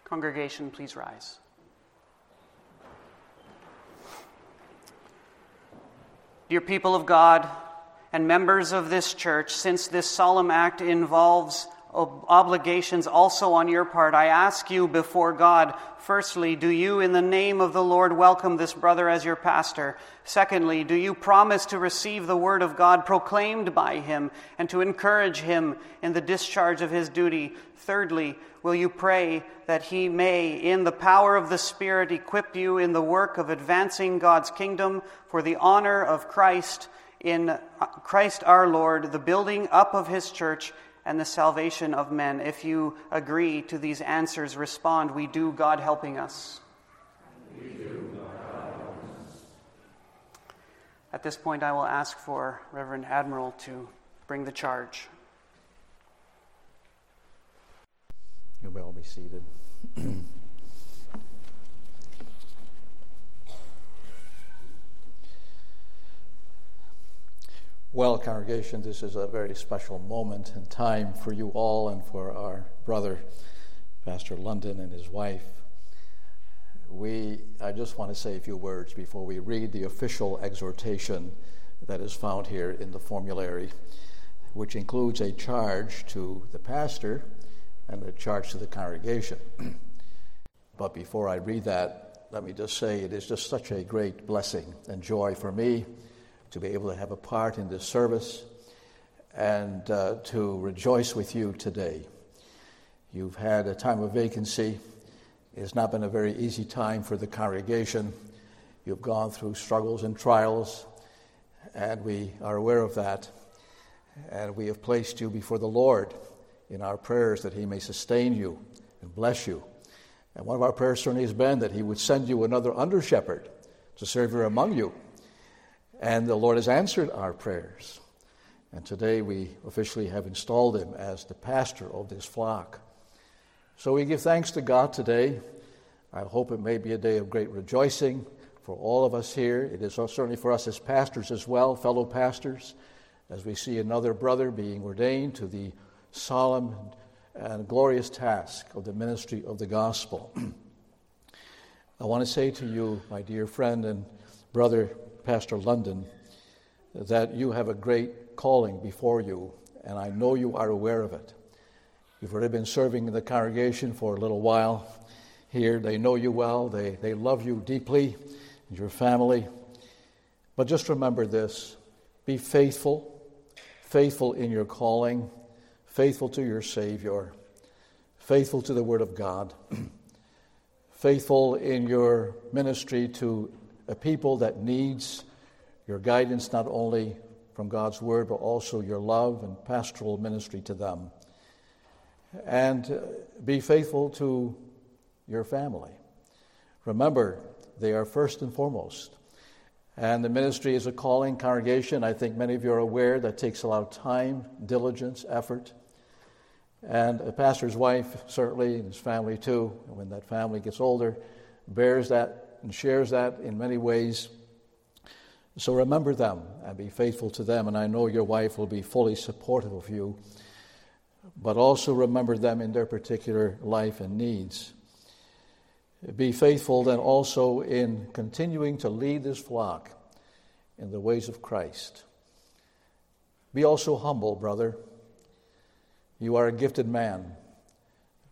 Congregation, please rise. Dear people of God and members of this church, since this solemn act involves ob- obligations also on your part, I ask you before God, firstly, do you in the name of the Lord welcome this brother as your pastor? Secondly, do you promise to receive the word of God proclaimed by him and to encourage him in the discharge of his duty? Thirdly, will you pray that he may, in the power of the Spirit, equip you in the work of advancing God's kingdom for the honor of Christ in Christ our Lord, the building up of His church, and the salvation of men? If you agree to these answers, respond, we do, God helping us. We do, God helping us. At this point, I will ask for Reverend Admiral to bring the charge. You may all be seated. Well, congregation, this is a very special moment in time for you all and for our brother, Pastor London, and his wife. We, I just want to say a few words before we read the official exhortation that is found here in the formulary, which includes a charge to the pastor and a charge to the congregation. But before I read that, let me just say it is just such a great blessing and joy for me to be able to have a part in this service and uh, to rejoice with you today. You've had a time of vacancy. It's not been a very easy time for the congregation. You've gone through struggles and trials, and we are aware of that. And we have placed you before the Lord in our prayers that He may sustain you and bless you. And one of our prayers certainly has been that He would send you another under-shepherd to serve you among you. And the Lord has answered our prayers. And today we officially have installed Him as the pastor of this flock. So we give thanks to God today. I hope it may be a day of great rejoicing for all of us here. It is certainly for us as pastors as well, fellow pastors, as we see another brother being ordained to the solemn and glorious task of the ministry of the gospel. I want to say to you, my dear friend and brother, Pastor London, that you have a great calling before you, and I know you are aware of it. You've already been serving in the congregation for a little while here. They know you well. They, they love you deeply and your family. But just remember this. Be faithful, faithful in your calling, faithful to your Savior, faithful to the Word of God, faithful in your ministry to a people that needs your guidance not only from God's Word, but also your love and pastoral ministry to them. And be faithful to your family. Remember, they are first and foremost. And the ministry is a calling congregation. I think many of you are aware that takes a lot of time, diligence, effort. And a pastor's wife, certainly, and his family too, when that family gets older, bears that and shares that in many ways. So remember them and be faithful to them. And I know your wife will be fully supportive of you. But also remember them in their particular life and needs. Be faithful then also in continuing to lead this flock in the ways of Christ. Be also humble, brother. You are a gifted man.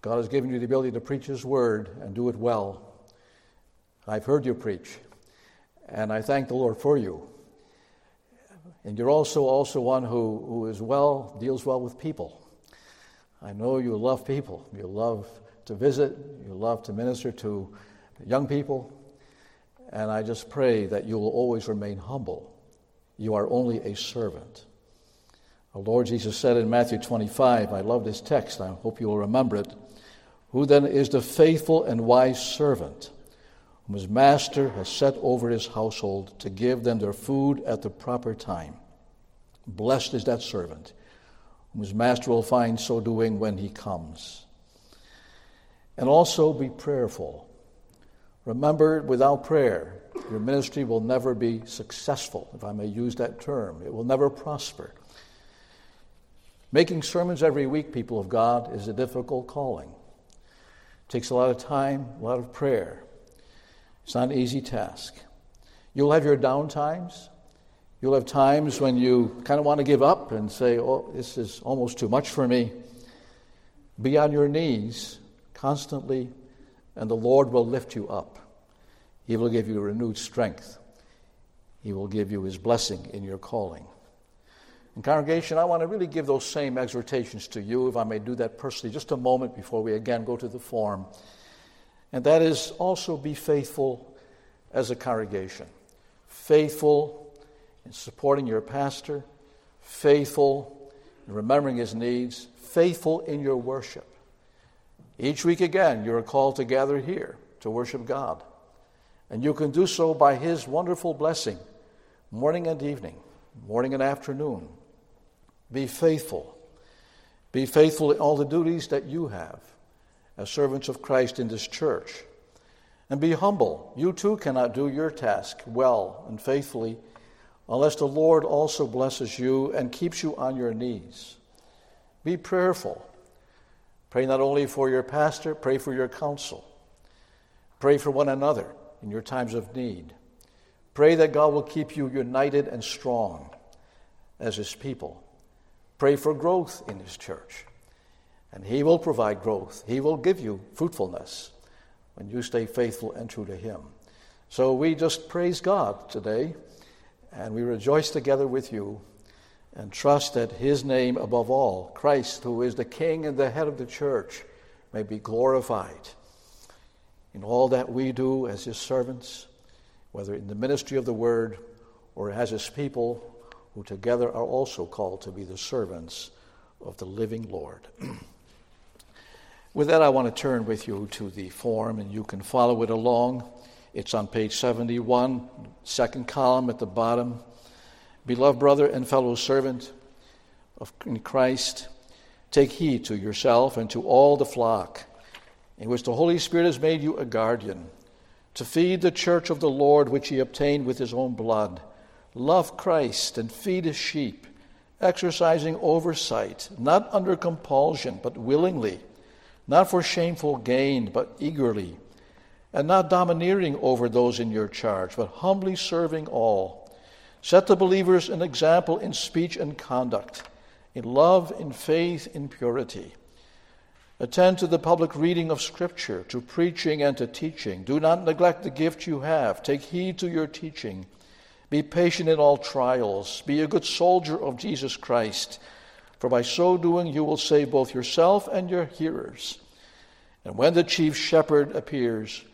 God has given you the ability to preach His word and do it well. I've heard you preach, and I thank the Lord for you. And you're also also one who, who is well, deals well with people. I know you love people. You love to visit. You love to minister to young people. And I just pray that you will always remain humble. You are only a servant. Our Lord Jesus said in Matthew twenty-five, I love this text. I hope you will remember it. Who then is the faithful and wise servant whom his master has set over his household to give them their food at the proper time? Blessed is that servant whom his master will find so doing when he comes. And also be prayerful. Remember, without prayer, your ministry will never be successful, if I may use that term. It will never prosper. Making sermons every week, people of God, is a difficult calling. It takes a lot of time, a lot of prayer. It's not an easy task. You'll have your down times. You'll have times when you kind of want to give up and say, oh, this is almost too much for me. Be on your knees constantly, and the Lord will lift you up. He will give you renewed strength. He will give you His blessing in your calling. And congregation, I want to really give those same exhortations to you, if I may do that personally, just a moment before we again go to the form. And that is also be faithful as a congregation. Faithful in supporting your pastor, faithful in remembering his needs, faithful in your worship. Each week again, you are called to gather here to worship God. And you can do so by His wonderful blessing, morning and evening, morning and afternoon. Be faithful. Be faithful in all the duties that you have as servants of Christ in this church. And be humble. You too cannot do your task well and faithfully unless the Lord also blesses you and keeps you on your knees. Be prayerful. Pray not only for your pastor, pray for your counsel. Pray for one another in your times of need. Pray that God will keep you united and strong as His people. Pray for growth in His church. And He will provide growth. He will give you fruitfulness when you stay faithful and true to Him. So we just praise God today. And we rejoice together with you and trust that His name above all, Christ, who is the King and the head of the church, may be glorified in all that we do as His servants, whether in the ministry of the Word or as His people, who together are also called to be the servants of the living Lord. With that, I want to turn with you to the form, and you can follow it along. It's on page seventy-one, second column at the bottom. Beloved brother and fellow servant of in Christ, take heed to yourself and to all the flock in which the Holy Spirit has made you a guardian, to feed the church of the Lord which He obtained with His own blood. Love Christ and feed His sheep, exercising oversight, not under compulsion, but willingly, not for shameful gain, but eagerly, and not domineering over those in your charge, but humbly serving all. Set the believers an example in speech and conduct, in love, in faith, in purity. Attend to the public reading of Scripture, to preaching and to teaching. Do not neglect the gift you have. Take heed to your teaching. Be patient in all trials. Be a good soldier of Jesus Christ, for by so doing you will save both yourself and your hearers. And when the chief shepherd appears,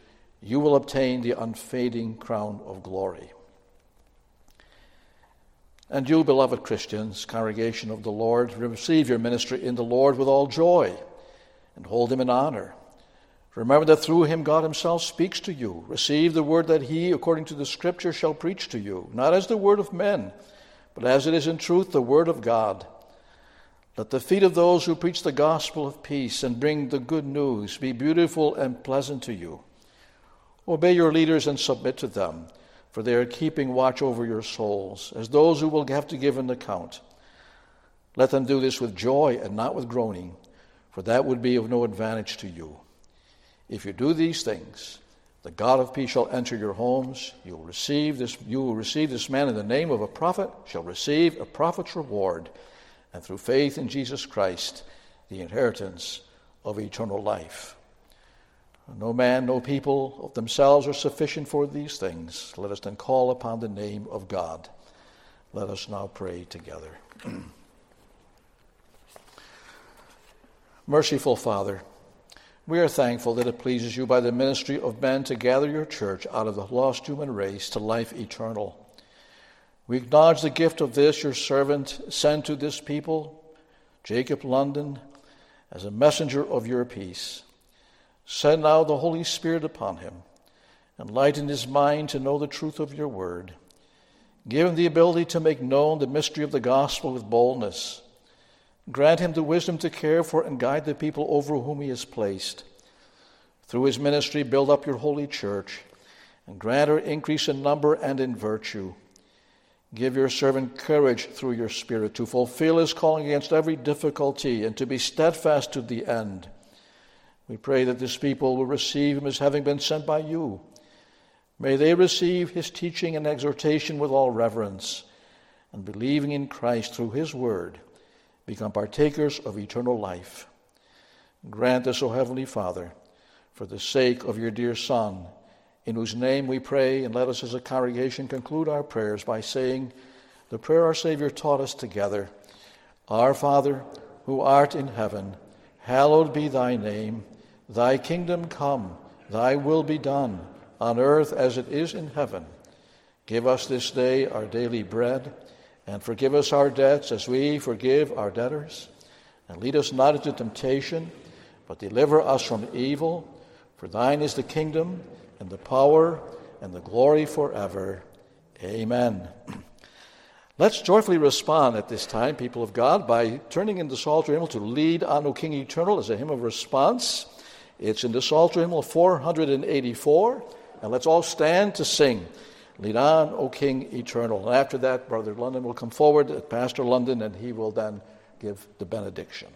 you will obtain the unfading crown of glory. And you, beloved Christians, congregation of the Lord, receive your ministry in the Lord with all joy and hold him in honor. Remember that through him God himself speaks to you. Receive the word that he, according to the Scripture, shall preach to you, not as the word of men, but as it is in truth the word of God. Let the feet of those who preach the gospel of peace and bring the good news be beautiful and pleasant to you. Obey your leaders and submit to them, for they are keeping watch over your souls, as those who will have to give an account. Let them do this with joy and not with groaning, for that would be of no advantage to you. If you do these things, the God of peace shall enter your homes. You will receive this, you will receive this man in the name of a prophet, shall receive a prophet's reward, and through faith in Jesus Christ, the inheritance of eternal life. No man, no people of themselves are sufficient for these things. Let us then call upon the name of God. Let us now pray together. Merciful Father, we are thankful that it pleases you by the ministry of men to gather your church out of the lost human race to life eternal. We acknowledge the gift of this, your servant, sent to this people, Jacob London, as a messenger of your peace. Send now the Holy Spirit upon him, enlighten his mind to know the truth of your word. Give him the ability to make known the mystery of the gospel with boldness. Grant him the wisdom to care for and guide the people over whom he is placed. Through his ministry, build up your holy church, and grant her increase in number and in virtue. Give your servant courage through your Spirit to fulfill his calling against every difficulty and to be steadfast to the end. We pray that this people will receive him as having been sent by you. May they receive his teaching and exhortation with all reverence, and believing in Christ through his word, become partakers of eternal life. Grant this, O Heavenly Father, for the sake of your dear Son, in whose name we pray, and let us as a congregation conclude our prayers by saying the prayer our Savior taught us together. Our Father, who art in heaven, hallowed be thy name. Thy kingdom come, thy will be done, on earth as it is in heaven. Give us this day our daily bread, and forgive us our debts as we forgive our debtors. And lead us not into temptation, but deliver us from evil. For thine is the kingdom, and the power, and the glory forever. Amen. Let's joyfully respond at this time, people of God, by turning in the Psalter hymnal to Lead On, O King Eternal, as a hymn of response. It's in the Psalter hymnal four hundred eighty-four, and let's all stand to sing Lead On, O King Eternal. And after that, Brother London will come forward, Pastor London, and he will then give the benediction.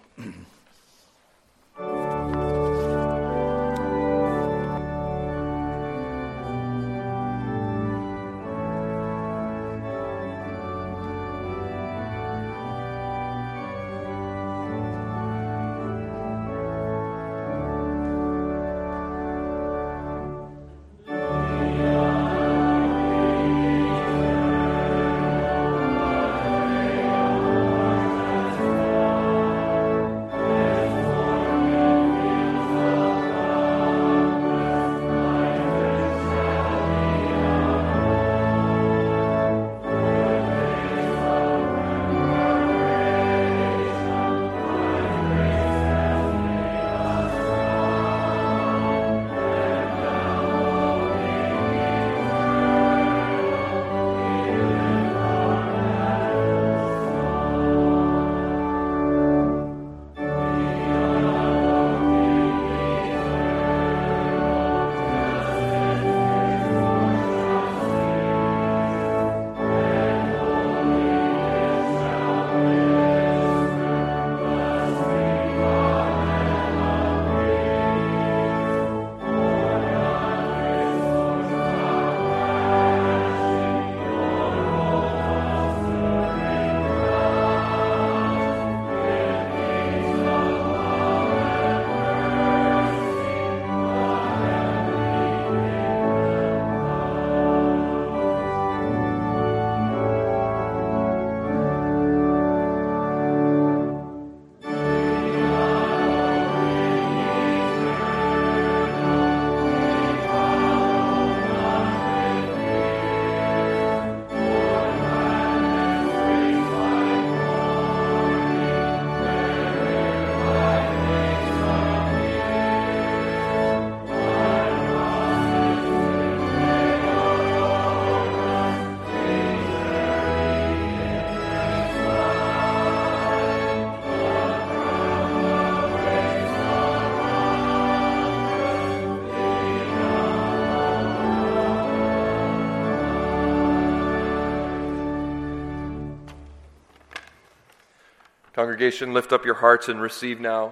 Congregation, lift up your hearts and receive now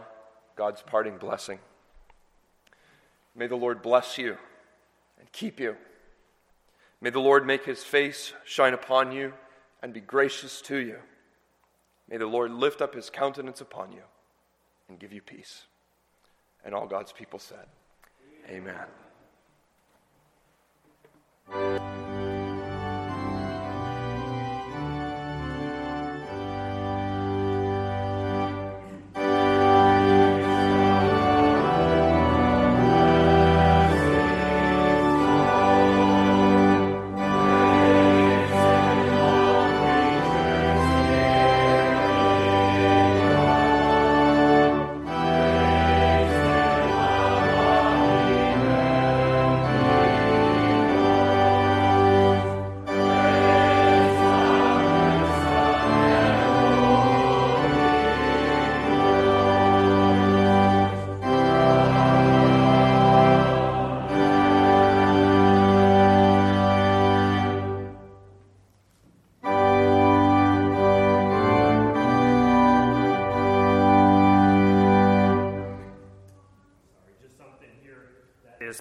God's parting blessing. May the Lord bless you and keep you. May the Lord make his face shine upon you and be gracious to you. May the Lord lift up his countenance upon you and give you peace. And all God's people said, Amen. Amen.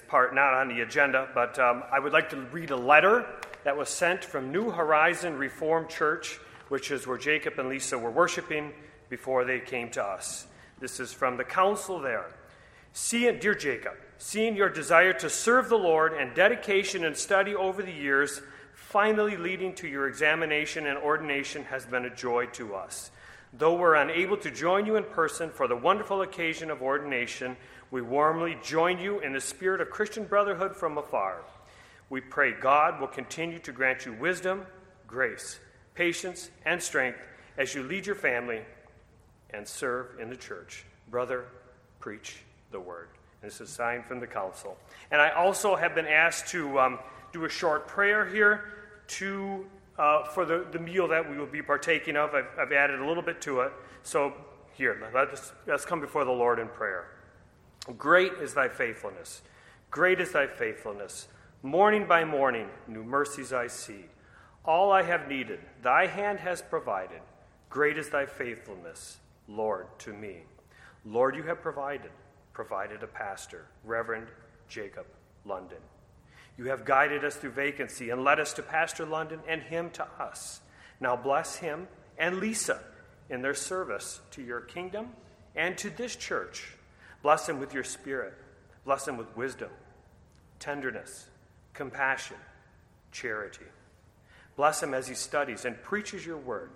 Part not on the agenda, but um, I would like to read a letter that was sent from New Horizon Reformed Church, which is where Jacob and Lisa were worshiping before they came to us. This is from the council there. See, dear Jacob, seeing your desire to serve the Lord and dedication and study over the years, finally leading to your examination and ordination has been a joy to us. Though we're unable to join you in person for the wonderful occasion of ordination, we warmly join you in the spirit of Christian brotherhood from afar. We pray God will continue to grant you wisdom, grace, patience, and strength as you lead your family and serve in the church. Brother, preach the word. This is signed from the council. And I also have been asked to um, do a short prayer here to uh, for the, the meal that we will be partaking of. I've, I've added a little bit to it. So here, let's, let's come before the Lord in prayer. Great is thy faithfulness. Great is thy faithfulness. Morning by morning, new mercies I see. All I have needed, thy hand has provided. Great is thy faithfulness, Lord, to me. Lord, you have provided, provided a pastor, Reverend Jacob London. You have guided us through vacancy and led us to Pastor London and him to us. Now bless him and Lisa in their service to your kingdom and to this church. Bless him with your spirit. Bless him with wisdom, tenderness, compassion, charity. Bless him as he studies and preaches your word.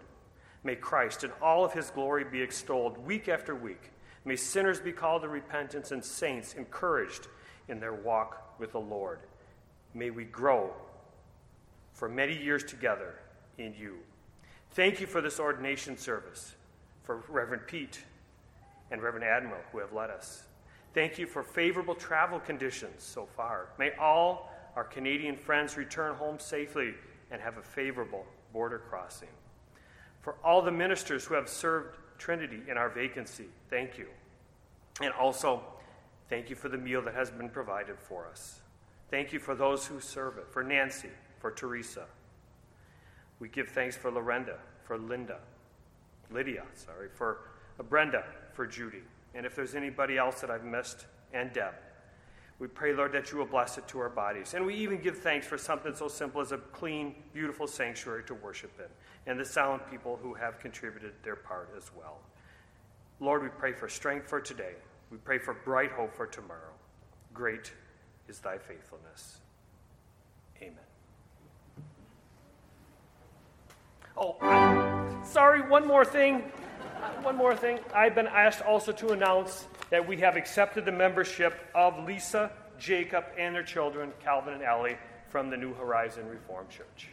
May Christ in all of his glory be extolled week after week. May sinners be called to repentance and saints encouraged in their walk with the Lord. May we grow for many years together in you. Thank you for this ordination service, for Reverend Pete, and Reverend Admiral, who have led us. Thank you for favorable travel conditions so far. May all our Canadian friends return home safely and have a favorable border crossing. For all the ministers who have served Trinity in our vacancy, thank you. And also, thank you for the meal that has been provided for us. Thank you for those who serve it, for Nancy, for Teresa. We give thanks for Lorenda, for Linda, Lydia, sorry, for Brenda, for Judy, and if there's anybody else that I've missed, and Deb. We pray, Lord, that you will bless it to our bodies. And we even give thanks for something so simple as a clean, beautiful sanctuary to worship in, and the silent people who have contributed their part as well. Lord, we pray for strength for today. We pray for bright hope for tomorrow. Great is thy faithfulness. Amen. Oh, I'm sorry, one more thing. One more thing. I've been asked also to announce that we have accepted the membership of Lisa, Jacob, and their children, Calvin and Allie, from the New Horizon Reformed Church.